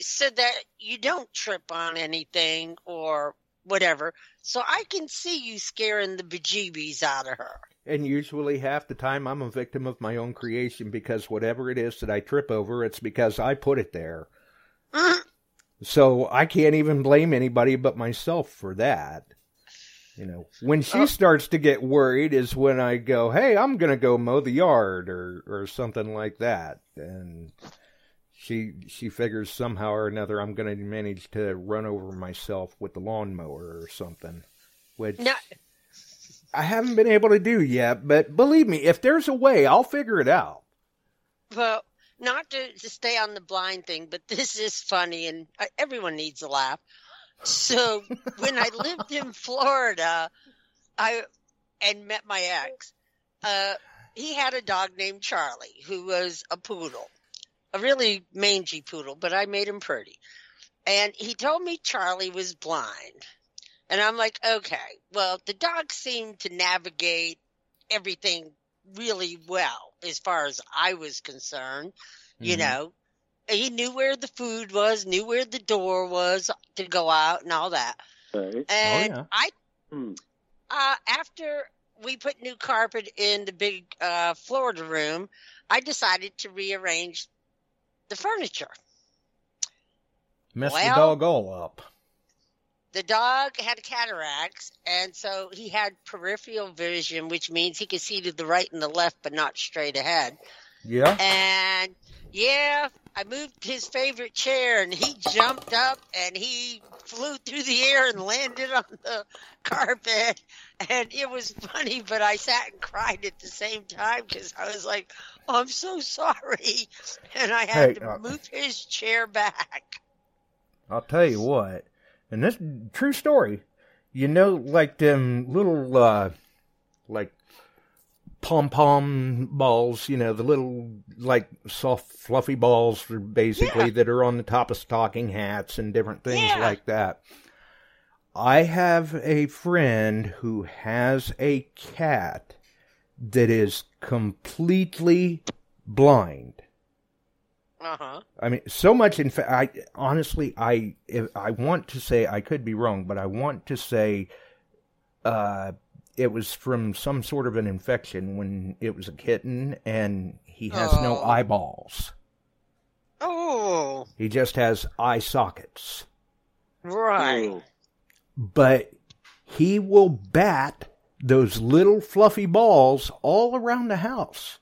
so that you don't trip on anything or whatever. So I can see you scaring the bejeebies out of her. And usually half the time I'm a victim of my own creation because whatever it is that I trip over, it's because I put it there. Mm-hmm. So I can't even blame anybody but myself for that. You know, when she oh. starts to get worried is when I go, hey, I'm going to go mow the yard or, or something like that. And she, she figures somehow or another I'm going to manage to run over myself with the lawnmower or something. Which... No. I haven't been able to do yet, but believe me, if there's a way, I'll figure it out. Well, not to, to stay on the blind thing, but this is funny, and everyone needs a laugh. So when I lived in Florida I and met my ex, uh, he had a dog named Charlie, who was a poodle, a really mangy poodle, but I made him pretty. And he told me Charlie was blind. And I'm like, okay, well, the dog seemed to navigate everything really well as far as I was concerned. Mm-hmm. You know, he knew where the food was, knew where the door was to go out and all that. Right. And oh, yeah. I, mm. uh, after we put new carpet in the big uh, Florida room, I decided to rearrange the furniture. Messed well, the dog all up. The dog had cataracts, and so he had peripheral vision, which means he could see to the right and the left, but not straight ahead. Yeah. And, yeah, I moved his favorite chair, and he jumped up, and he flew through the air and landed on the carpet. And it was funny, but I sat and cried at the same time because I was like, oh, I'm so sorry. And I had hey, to uh, move his chair back. I'll tell you what. And this true story, you know, like them little, uh, like pom-pom balls, you know, the little, like, soft, fluffy balls basically yeah. that are on the top of stocking hats and different things yeah. like that. I have a friend who has a cat that is completely blind. Uh-huh. I mean, so much, in fact, I honestly, I, if, I want to say, I could be wrong, but I want to say uh, it was from some sort of an infection when it was a kitten, and he has oh. no eyeballs. Oh. He just has eye sockets. Right. Ooh. But he will bat those little fluffy balls all around the house.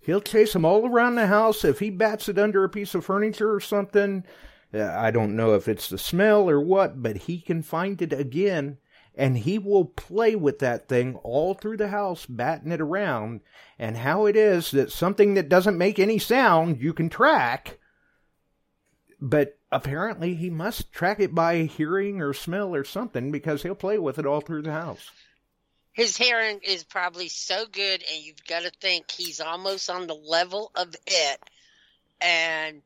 He'll chase them all around the house. If he bats it under a piece of furniture or something, I don't know if it's the smell or what, but he can find it again, and he will play with that thing all through the house, batting it around. And how it is that something that doesn't make any sound, you can track, but apparently he must track it by hearing or smell or something, because he'll play with it all through the house. His hearing is probably so good, and you've got to think he's almost on the level of it, and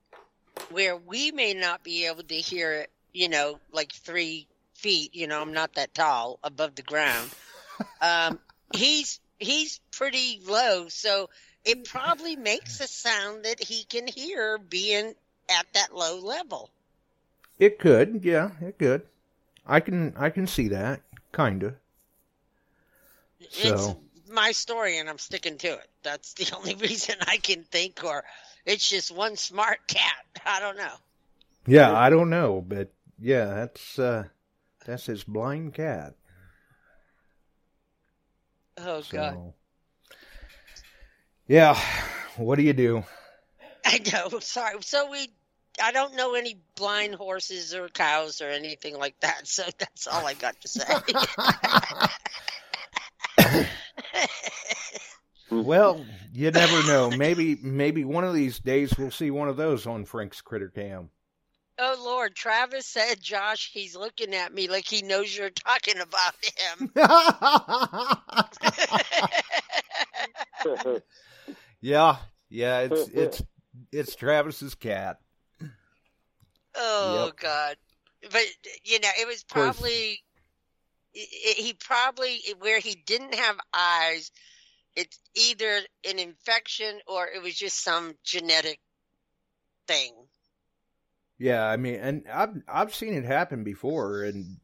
where we may not be able to hear it, you know, like three feet, you know, I'm not that tall, above the ground. um, he's he's pretty low, so it probably makes a sound that he can hear being at that low level. It could, yeah, it could. I can, I can see that, kind of. So. It's my story, and I'm sticking to it. That's the only reason I can think, or it's just one smart cat. I don't know. Yeah, I don't know, but yeah, that's uh, that's his blind cat. Oh, so, God. Yeah, what do you do? I know, sorry. So we, I don't know any blind horses or cows or anything like that, so that's all I got to say. Well, you never know. Maybe maybe one of these days we'll see one of those on Frank's Critter Cam. Oh, Lord. Travis said, Josh, he's looking at me like he knows you're talking about him. yeah. Yeah, it's it's it's Travis's cat. Oh, yep. God. But, you know, it was probably... He probably, where he didn't have eyes, it's either an infection or it was just some genetic thing. Yeah, I mean, and I've I've seen it happen before, and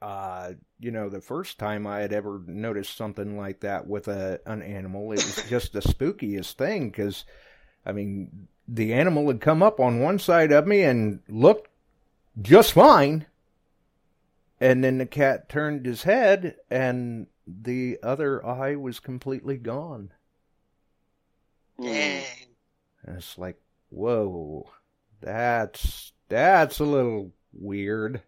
uh, you know, the first time I had ever noticed something like that with a an animal, it was just the spookiest thing, because, I mean, the animal had come up on one side of me and looked just fine. And then the cat turned his head, and the other eye was completely gone. Dang. And it's like, whoa, that's that's a little weird.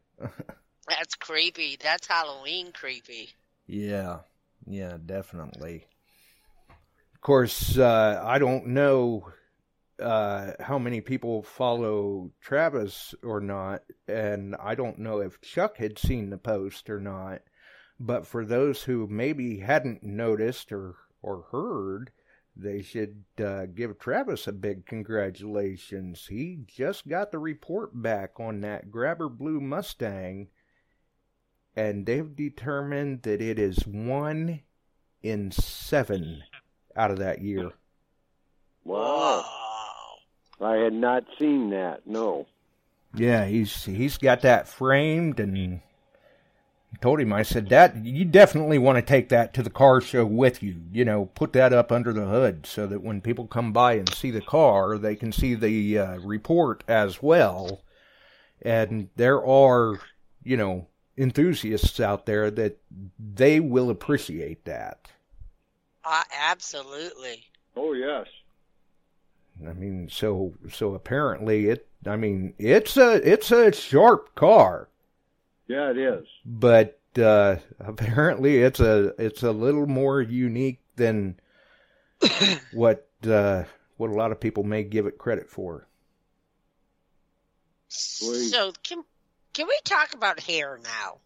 That's creepy. That's Halloween creepy. Yeah, yeah, definitely. Of course, uh, I don't know Uh, how many people follow Travis or not, and I don't know if Chuck had seen the post or not, but for those who maybe hadn't noticed or, or heard, they should uh, give Travis a big congratulations. He just got the report back on that grabber blue Mustang, and they've determined that it is one in seven out of that year. Wow. I had not seen that, no. Yeah, he's he's got that framed, and I told him, I said, that you definitely want to take that to the car show with you. You know, put that up under the hood so that when people come by and see the car, they can see the uh, report as well. And there are, you know, enthusiasts out there that they will appreciate that. Uh, absolutely. Oh, yes. I mean, so so apparently it. I mean, it's a it's a sharp car. Yeah, it is. But uh, apparently, it's a it's a little more unique than what uh, what a lot of people may give it credit for. So can can we talk about hair now?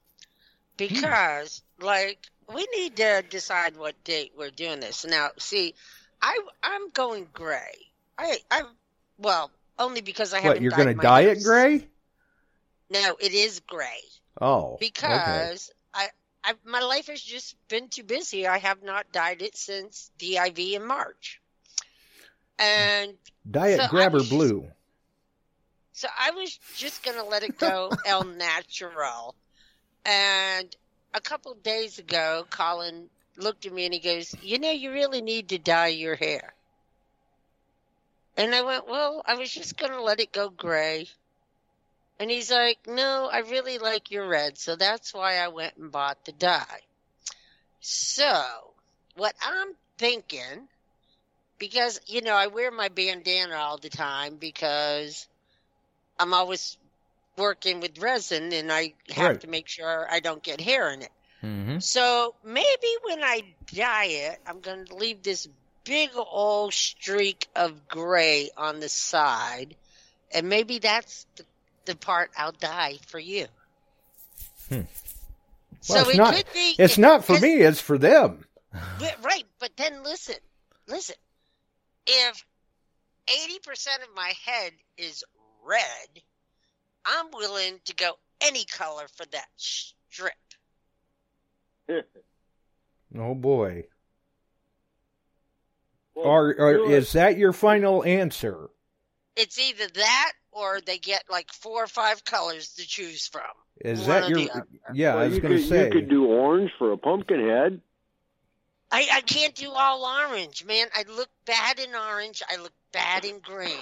Because hmm. like we need to decide what date we're doing this. Now, see, I I'm going gray. I, I, well, only because I what, haven't. What, you're going to dye it gray? No, it is gray. Oh, because okay. I, I, my life has just been too busy. I have not dyed it since D I V in March. And Diet so Grabber just, Blue. So I was just going to let it go El Natural. And a couple of days ago, Colin looked at me and he goes, you know, you really need to dye your hair. And I went, well, I was just going to let it go gray. And he's like, no, I really like your red. So that's why I went and bought the dye. So what I'm thinking, because, you know, I wear my bandana all the time because I'm always working with resin and I have right. to make sure I don't get hair in it. Mm-hmm. So maybe when I dye it, I'm going to leave this big old streak of gray on the side. And maybe that's the the part I'll dye for you. Hmm. Well, so it not, could be... It's it, not for me, it's for them. But, right, but then listen, listen. If eighty percent of my head is red, I'm willing to go any color for that strip. Oh, boy. Well, or, or is that your final answer? It's either that or they get like four or five colors to choose from. Is One that your? Yeah, well, I was going to say you could do orange for a pumpkin head. I, I can't do all orange, man. I look bad in orange. I look bad in green.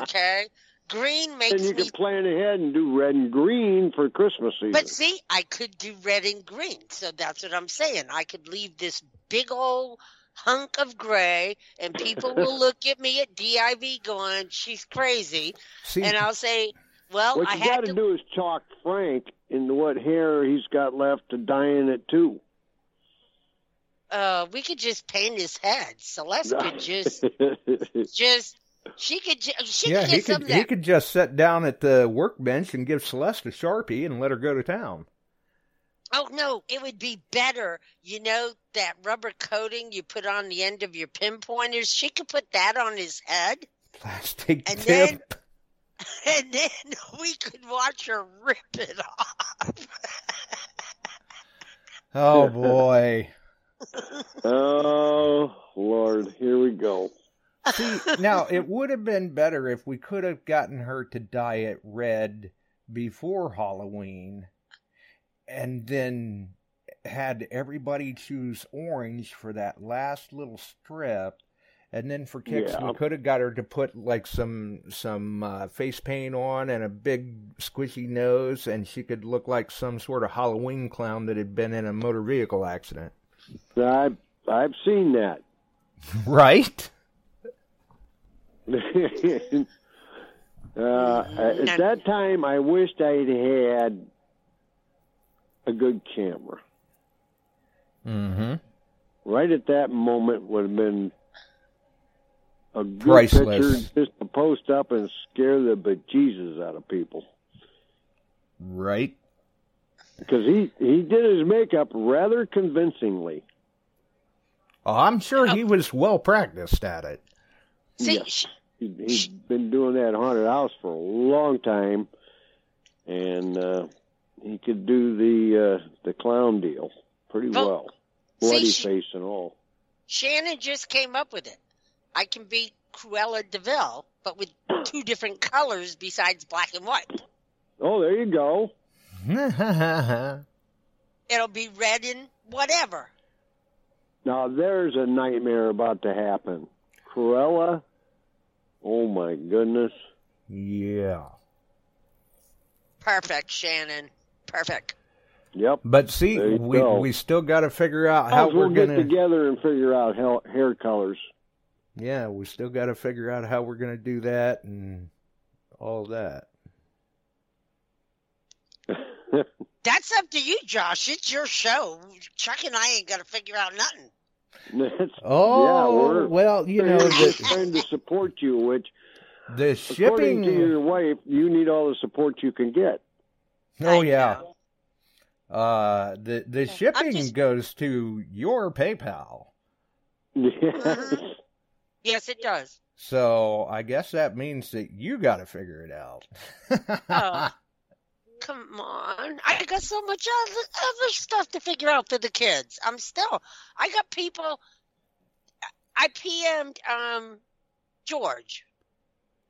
Okay, green makes me. And you me... could plan ahead and do red and green for Christmas season. But see, I could do red and green, so that's what I'm saying. I could leave this big old hunk of gray, and people will look at me at D I V going, she's crazy. See, and I'll say, well, what I you got to do is chalk Frank into what hair he's got left to dye in it too. Uh, we could just paint his head. Celeste could just, just she could, ju- she yeah, could get something. He could just sit down at the workbench and give Celeste a Sharpie and let her go to town. Oh, no, it would be better, you know, that rubber coating you put on the end of your pinpointers. She could put that on his head. Plastic and tip. Then, and then we could watch her rip it off. Oh, boy. Oh, Lord, here we go. See, now, it would have been better if we could have gotten her to dye it red before Halloween. And then had everybody choose orange for that last little strip. And then for kicks, yeah. we could have got her to put like some some uh, face paint on and a big squishy nose. And she could look like some sort of Halloween clown that had been in a motor vehicle accident. I've, I've seen that. Right? uh, at that time, I wished I'd had a good camera. Mm-hmm. Right at that moment would have been a good Priceless. picture just to post up and scare the bejesus out of people. Right. Because he, he did his makeup rather convincingly. Oh, I'm sure he was well practiced at it. See, yes. he, he's been doing that haunted house for a long time. And, uh, he could do the uh, the clown deal pretty well, well. bloody see, face and all. Shannon just came up with it. I can be Cruella DeVille, but with two different colors besides black and white. Oh, there you go. It'll be red and whatever. Now there's a nightmare about to happen. Cruella. Oh my goodness. Yeah. Perfect, Shannon. Perfect. Yep. But see, we go. we still got to figure out how we'll we're going to get together and figure out how, hair colors. Yeah, we still got to figure out how we're going to do that and all that. That's up to you, Josh. It's your show. Chuck and I ain't got to figure out nothing. That's, oh, yeah, well, you know, just trying to support you, which. The shipping. According to your wife, you need all the support you can get. Oh, yeah. Uh, the the shipping just... goes to your PayPal. Yes. Mm-hmm. Yes, it does. So I guess that means that you got to figure it out. Oh, come on. I got so much other, other stuff to figure out for the kids. I'm still. I got people. I P M'd um, George,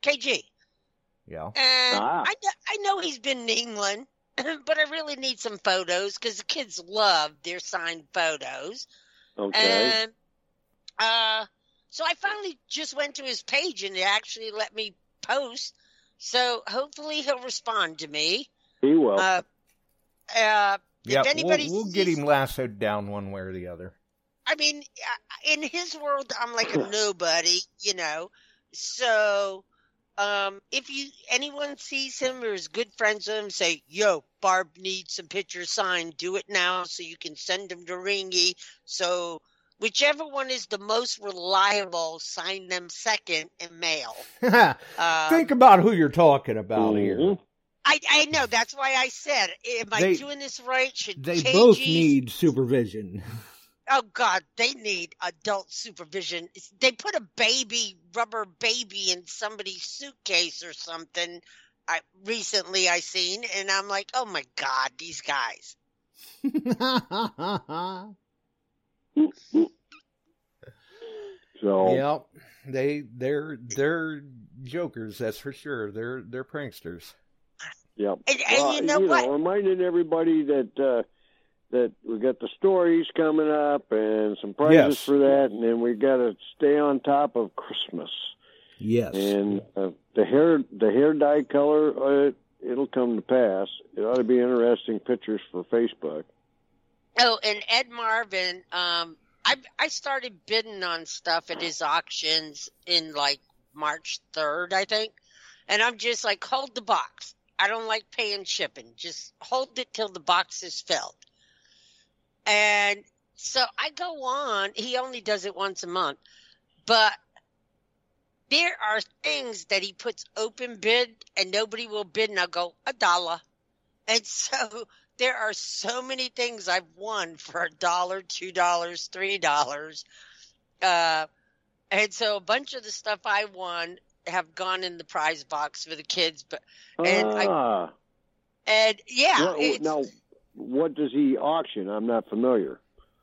K G. Yeah. And ah. I, I know he's been in England, but I really need some photos because the kids love their signed photos. Okay. And uh, so I finally just went to his page and it actually let me post. So hopefully he'll respond to me. He will. Uh, uh, yeah, we'll, we'll get him lassoed down one way or the other. I mean, in his world, I'm like a nobody, you know. So um, if you anyone sees him or is good friends with him, say, yo, Barb needs some pictures signed. Do it now so you can send them to Ringy. So whichever one is the most reliable, sign them second and mail. um, Think about who you're talking about mm-hmm. here. I, I know. That's why I said, am I they, doing this right? Should They K Gs... both need supervision. Oh, God, they need adult supervision. They put a baby, rubber baby in somebody's suitcase or something I, recently I seen, and I'm like, oh, my God, these guys. So, yeah, they, they're, they're jokers, that's for sure. They're they're pranksters. Yeah. And, and well, you know you what? Know, reminding everybody that... Uh, that we got the stories coming up and some prizes yes. for that, and then we got to stay on top of Christmas. Yes, and uh, the hair, the hair dye color, uh, it'll come to pass. It ought to be interesting pictures for Facebook. Oh, and Ed Marvin, um, I I started bidding on stuff at his auctions in like March third, I think, and I'm just like, hold the box. I don't like paying shipping. Just hold it till the box is filled. And so I go on. He only does it once a month. But there are things that he puts open bid and nobody will bid, and I'll go, a dollar. And so there are so many things I've won for a dollar, two dollars, three dollars. Uh, and so a bunch of the stuff I won have gone in the prize box for the kids. But and ah. I and yeah, no, no. What does he auction? I'm not familiar.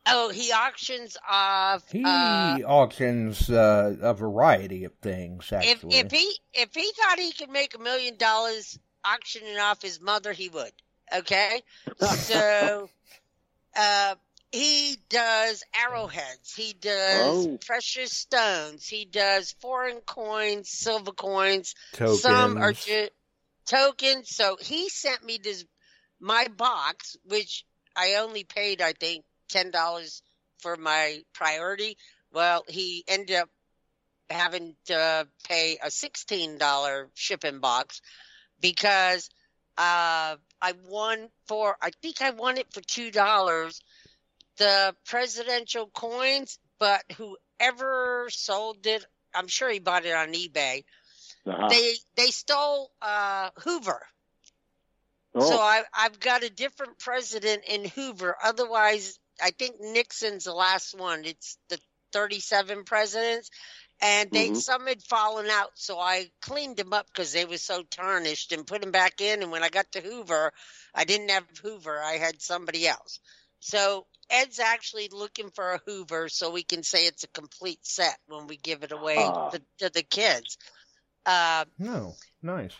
Oh, he auctions off. He uh, auctions uh, a variety of things. Actually, if, if he if he thought he could make a million dollars auctioning off his mother, he would. Okay, so uh, he does arrowheads. He does oh. precious stones. He does foreign coins, silver coins. Tokens. Some are ju- tokens. So he sent me this. My box, which I only paid, I think, ten dollars for my priority. Well, he ended up having to pay a sixteen dollars shipping box because uh, I won for, I think I won it for two dollars, the presidential coins, but whoever sold it, I'm sure he bought it on eBay, uh-huh. they, they stole uh, Hoover. Oh. So I, I've got a different president in Hoover. Otherwise, I think Nixon's the last one. It's the thirty-seven presidents. And they mm-hmm. some had fallen out, so I cleaned them up because they were so tarnished and put them back in. And when I got to Hoover, I didn't have Hoover. I had somebody else. So Ed's actually looking for a Hoover so we can say it's a complete set when we give it away uh. to, to the kids. Uh, no, nice.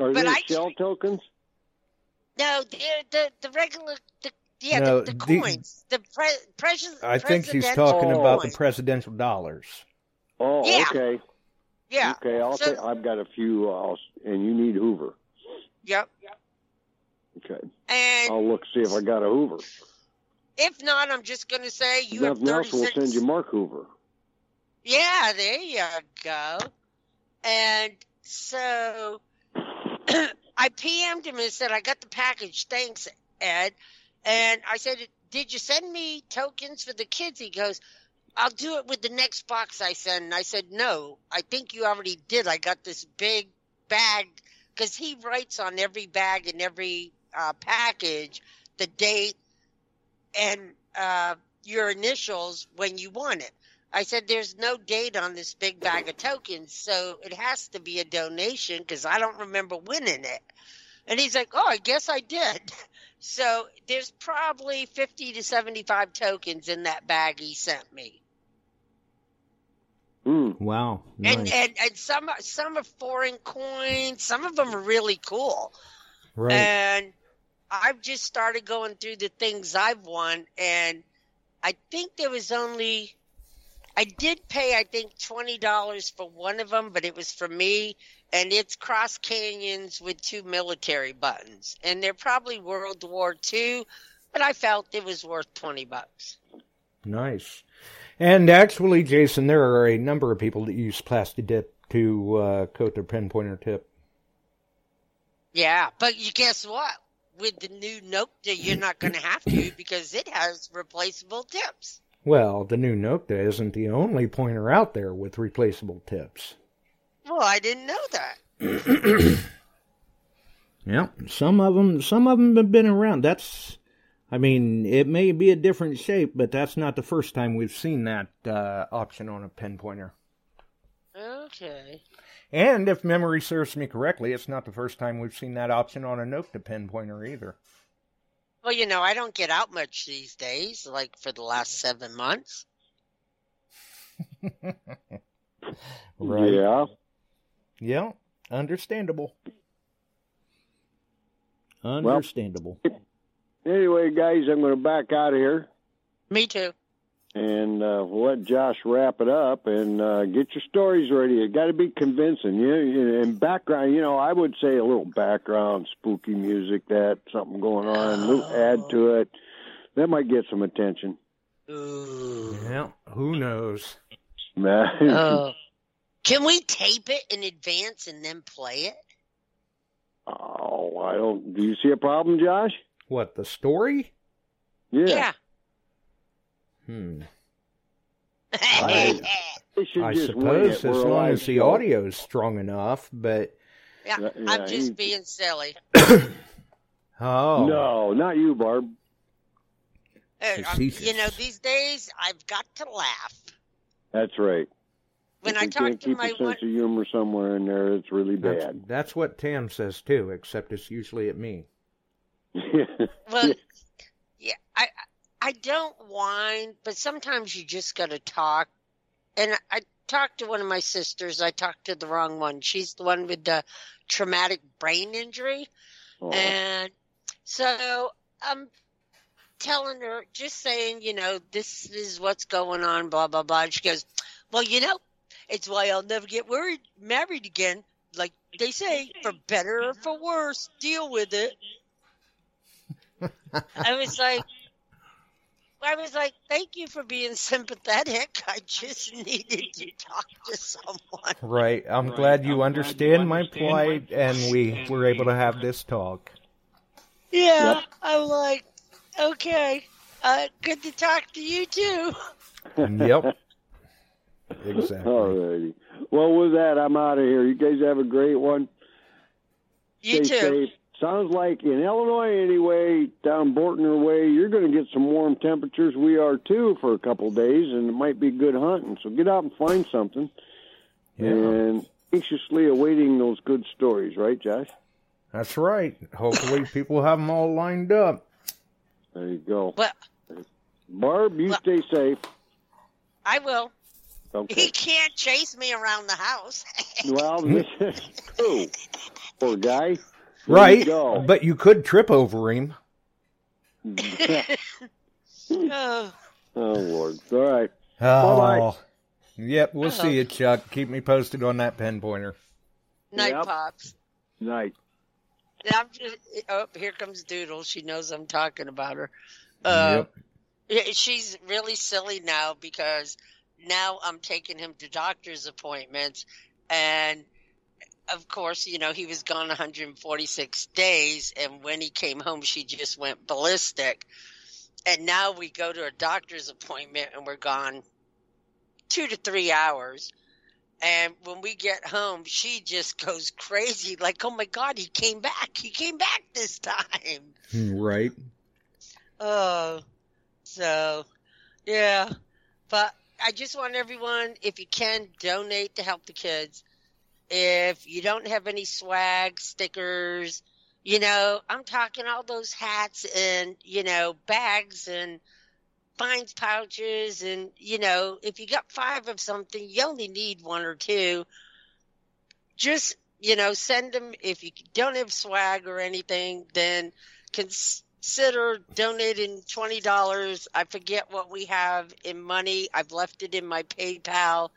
Are these shell tokens? No, the, the the regular, the, yeah, no, the, the coins, the, the pre, precious. I think she's talking coins. About the presidential dollars. Oh, yeah. Okay. Yeah. Okay, I'll so, say, I've got a few, uh, and you need Hoover. Yep. Yep. Okay. And I'll look see if I got a Hoover. If not, I'm just going to say you Enough have thirty-six. Nothing else will send you Mark Hoover. Yeah, there you go. And so. I P M'd him and said, I got the package. Thanks, Ed. And I said, did you send me tokens for the kids? He goes, I'll do it with the next box I send. And I said, no, I think you already did. I got this big bag because he writes on every bag and every uh, package the date and uh, your initials when you want it. I said, there's no date on this big bag of tokens, so it has to be a donation because I don't remember winning it. And he's like, oh, I guess I did. So there's probably fifty to seventy-five tokens in that bag he sent me. Hmm. Wow. Nice. And, and and some some are foreign coins. Some of them are really cool. Right. And I've just started going through the things I've won, and I think there was only I did pay I think twenty dollars for one of them, but it was for me, and it's Cross Canyons with two military buttons, and they're probably World War Two, but I felt it was worth twenty bucks. Nice. And actually, Jason, there are a number of people that use Plasti Dip to uh, coat their pen pointer tip. Yeah, but you guess what? With the new Nokta, you're not going to have to, because it has replaceable tips. Well, the new Nokta isn't the only pointer out there with replaceable tips. Well, I didn't know that. Yeah, some of them, some of them have been around. That's, I mean, it may be a different shape, but that's not the first time we've seen that uh, option on a pen pointer. Okay. And if memory serves me correctly, it's not the first time we've seen that option on a Nokta pen pointer either. Well, you know, I don't get out much these days, like for the last seven months. Right. Yeah. Yeah, understandable. Understandable. Well, anyway, guys, I'm going to back out of here. Me too. And uh, we'll let Josh wrap it up and uh, get your stories ready. You got to be convincing. You, you and background. You know, I would say a little background, spooky music, that something going on, oh. a little add to it. That might get some attention. Ooh. Yeah, who knows? uh, can we tape it in advance and then play it? Oh, I don't. Do you see a problem, Josh? What, the story? Yeah. Yeah. Hmm. I, I suppose as long as the audio is strong enough, but... Yeah, yeah I'm just he... being silly. Oh. No, not you, Barb. Hey, you know, these days, I've got to laugh. That's right. When if I talk can't to keep my... a sense of humor somewhere in there, it's really bad. That's, that's what Tam says, too, except it's usually at me. Well, yeah, I... I I don't whine, but sometimes you just got to talk. And I talked to one of my sisters. I talked to the wrong one. She's the one with the traumatic brain injury. Oh. And so I'm telling her, just saying, you know, this is what's going on, blah, blah, blah. And she goes, well, you know, it's why I'll never get worried, married again. Like they say, for better or for worse, deal with it. I was like... I was like, thank you for being sympathetic. I just needed to talk to someone. Right. I'm right. glad you I'm understand, glad you understand my, plight my plight and we were able to have this talk. Yeah. Yep. I'm like, okay, uh, good to talk to you too. Yep. Exactly. All righty. Well, with that, I'm out of here. You guys have a great one. You Stay too. Safe. Sounds like in Illinois anyway, down Bortner way, you're going to get some warm temperatures. We are, too, for a couple of days, and it might be good hunting. So get out and find something. Yeah. And anxiously awaiting those good stories, right, Josh? That's right. Hopefully people have them all lined up. There you go. Well, Barb, you well, stay safe. I will. Okay. He can't chase me around the house. Well, this is true. Poor guy. Right, you but you could trip over him. Oh, Lord. All right. Oh. Bye-bye. Yep, we'll uh-huh. see you, Chuck. Keep me posted on that pen pointer. Night, yep. Pops. Night. I'm just, oh, here comes Doodle. She knows I'm talking about her. Uh, yep. She's really silly now because now I'm taking him to doctor's appointments, and... Of course, you know, he was gone one hundred forty-six days, and when he came home, she just went ballistic. And now we go to a doctor's appointment, and we're gone two to three hours. And when we get home, she just goes crazy, like, oh, my God, he came back. He came back this time. Right. Oh, uh, so, yeah. But I just want everyone, if you can, donate to help the kids. If you don't have any swag, stickers, you know, I'm talking all those hats and, you know, bags and finds pouches, and, you know, if you got five of something, you only need one or two. Just, you know, send them. If you don't have swag or anything, then consider donating twenty dollars. I forget what we have in money. I've left it in my PayPal.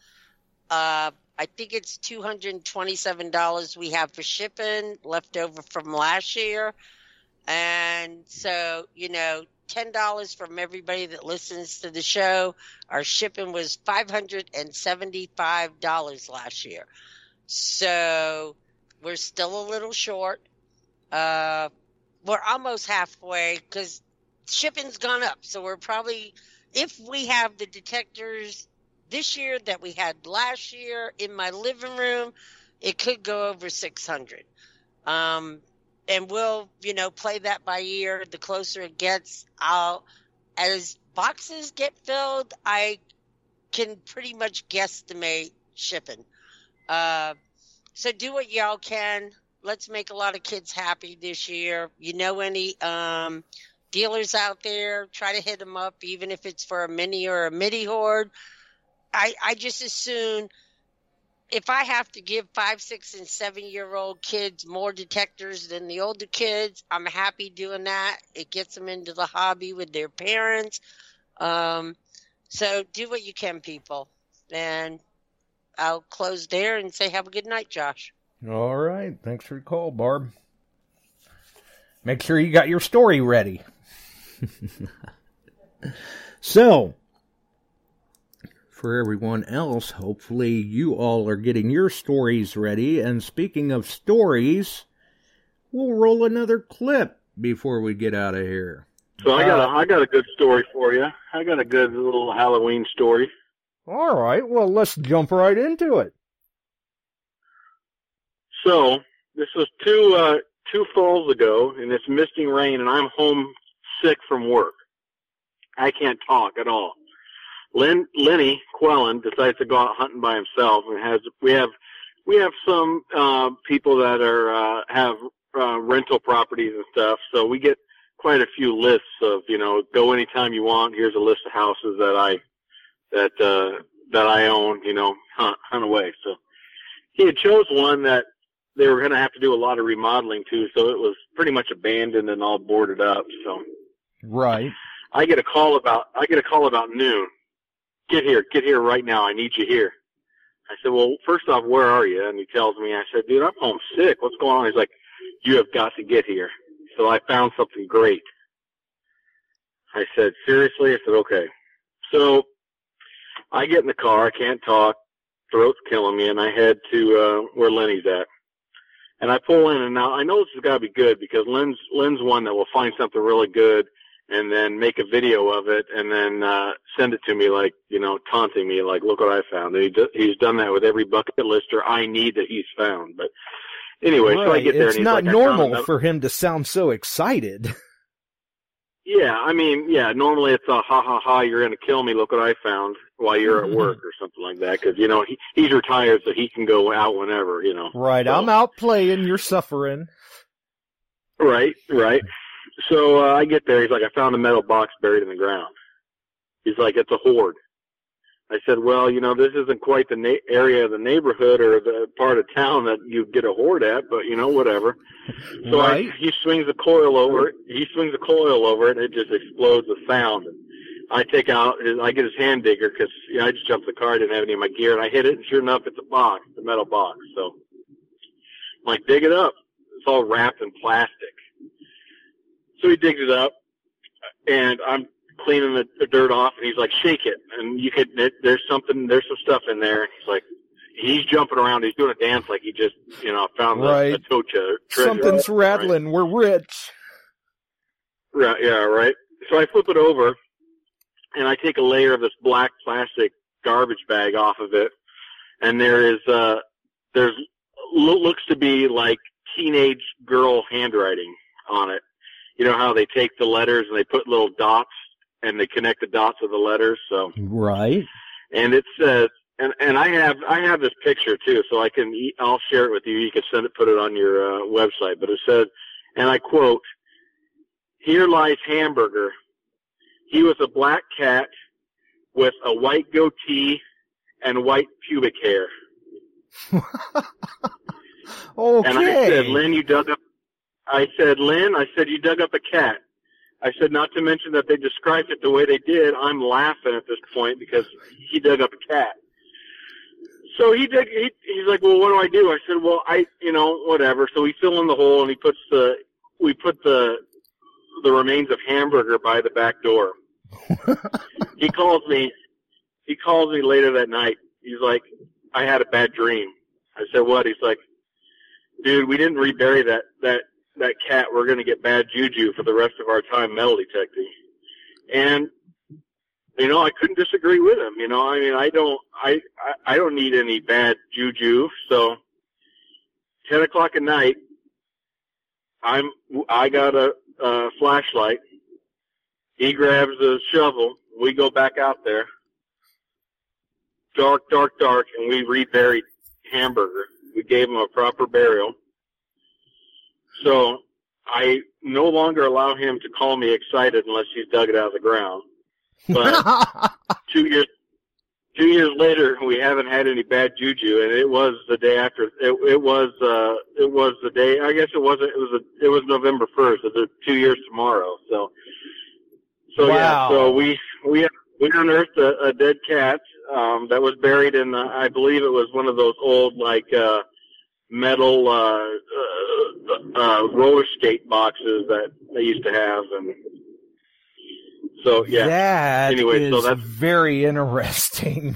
Uh, I think it's two hundred twenty-seven dollars we have for shipping left over from last year. And so, you know, ten dollars from everybody that listens to the show. Our shipping was five hundred seventy-five dollars last year. So we're still a little short. Uh, we're almost halfway because shipping's gone up. So we're probably, if we have the detectors this year that we had last year in my living room, it could go over six hundred. Um, And we'll, you know, play that by ear. The closer it gets, I'll, as boxes get filled, I can pretty much guesstimate shipping. Uh, so do what y'all can. Let's make a lot of kids happy this year. You know, any um, dealers out there, try to hit them up, even if it's for a mini or a midi horde. I, I just assume... If I have to give five, six, and seven-year-old kids more detectors than the older kids, I'm happy doing that. It gets them into the hobby with their parents. Um, so do what you can, people. And I'll close there and say have a good night, Josh. All right. Thanks for the call, Barb. Make sure you got your story ready. So... for everyone else, hopefully you all are getting your stories ready. And speaking of stories, we'll roll another clip before we get out of here. So I got a, uh, I got a good story for you. I got a good little Halloween story. All right. Well, let's jump right into it. So this was two uh, two falls ago, and it's misting rain, and I'm home sick from work. I can't talk at all. Len, Lenny Quellen decides to go out hunting by himself, and has we have we have some uh, people that are uh, have uh, rental properties and stuff, so we get quite a few lists of, you know, go anytime you want. Here's a list of houses that I that uh, that I own, you know, hunt, hunt away. So he had chose one that they were going to have to do a lot of remodeling to, so it was pretty much abandoned and all boarded up. So right, I get a call about I get a call about noon. Get here, get here right now. I need you here. I said, well, first off, where are you? And he tells me, I said, dude, I'm home sick. What's going on? He's like, you have got to get here. So I found something great. I said, seriously? I said, okay. So I get in the car. I can't talk. Throat's killing me. And I head to uh, where Lenny's at. And I pull in. And now I know this has got to be good because Len's, Len's one that will find something really good and then make a video of it, and then uh, send it to me, like, you know, taunting me, like, look what I found. And he do, he's done that with every bucket lister I need that he's found. But anyway, right. So I get there, it's and he's like, it's not normal for him to sound so excited. Yeah, I mean, yeah, normally it's a ha, ha, ha, you're going to kill me, look what I found, while you're mm-hmm. at work or something like that. Because, you know, he, he's retired, so he can go out whenever, you know. Right, so, I'm out playing, you're suffering. Right, right. So uh, I get there. He's like, I found a metal box buried in the ground. He's like, it's a hoard. I said, well, you know, this isn't quite the na- area of the neighborhood or the part of town that you get a hoard at, but, you know, whatever. So right. I, he swings a coil over it. He swings a coil over it, and it just explodes with sound. And I take out his, I get his hand digger because, you know, I just jumped the car. I didn't have any of my gear, and I hit it, and sure enough, it's a box, a metal box. So I'm like, dig it up. It's all wrapped in plastic. So he digs it up, and I'm cleaning the, the dirt off, and he's like, shake it. And you could, there's something, there's some stuff in there. And he's like, he's jumping around. He's doing a dance like he just, you know, found right. the, the tocha treasure. Something's rattling. Right? We're rich. Right, yeah, right. So I flip it over, and I take a layer of this black plastic garbage bag off of it, and there is, uh, there's, looks to be like teenage girl handwriting on it. You know how they take the letters and they put little dots and they connect the dots of the letters. So right, and it says, and and I have I have this picture too, so I can I'll share it with you. You can send it, put it on your uh, website. But it said, and I quote, "Here lies hamburger. He was a black cat with a white goatee and white pubic hair. Okay. And I said, Lynn, you dug up. I said, Lynn, I said, you dug up a cat. I said, not to mention that they described it the way they did. I'm laughing at this point because he dug up a cat. So he did. He, he's like, well, what do I do? I said, well, I, you know, whatever. So we fill in the hole, and he puts the, we put the, the remains of hamburger by the back door. He calls me. He calls me later that night. He's like, I had a bad dream. I said, what? He's like, dude, we didn't rebury that that that cat. We're gonna get bad juju for the rest of our time metal detecting. And you know, I couldn't disagree with him. You know, I mean, I don't, I, I, I don't need any bad juju. So, ten o'clock at night, I'm, I got a, a flashlight. He grabs a shovel. We go back out there. Dark, dark, dark, and we reburied hamburger. We gave him a proper burial. So, I no longer allow him to call me excited unless he's dug it out of the ground. But two years, two years later, we haven't had any bad juju, and it was the day after. It, it was, uh, it was the day. I guess it wasn't. It was a, It was November first. It's two years tomorrow. So, so wow. yeah. So we we we unearthed a, a dead cat um, that was buried in. Uh, I believe it was one of those old like uh, metal uh, uh, uh, roller skate boxes that they used to have, and. So yeah. That anyway, is so that's very interesting.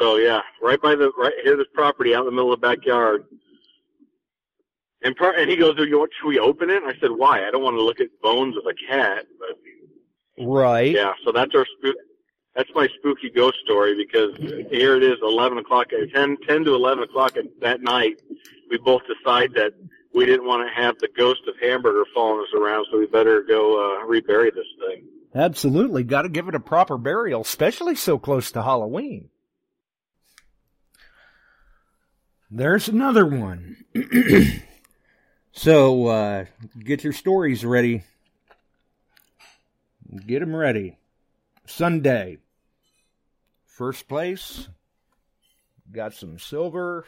So yeah, right by the right here, this property out in the middle of the backyard. And pro- and he goes, "Do you want? Should we open it?" And I said, "Why? I don't want to look at bones of a cat." But, right. Yeah. So that's our spook. That's my spooky ghost story because here it is, eleven o'clock, at ten, ten to eleven o'clock at, that night. We both decide that. We didn't want to have the ghost of hamburger following us around, so we better go uh, rebury this thing. Absolutely. Got to give it a proper burial, especially so close to Halloween. There's another one. So uh, get your stories ready. Get them ready. Sunday. First place. Got some silver,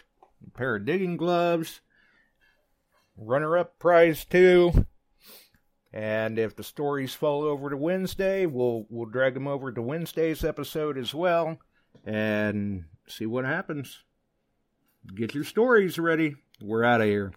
a pair of digging gloves. Runner-up prize two, and if the stories fall over to Wednesday, we'll we'll drag them over to Wednesday's episode as well, and see what happens. Get your stories ready. We're out of here.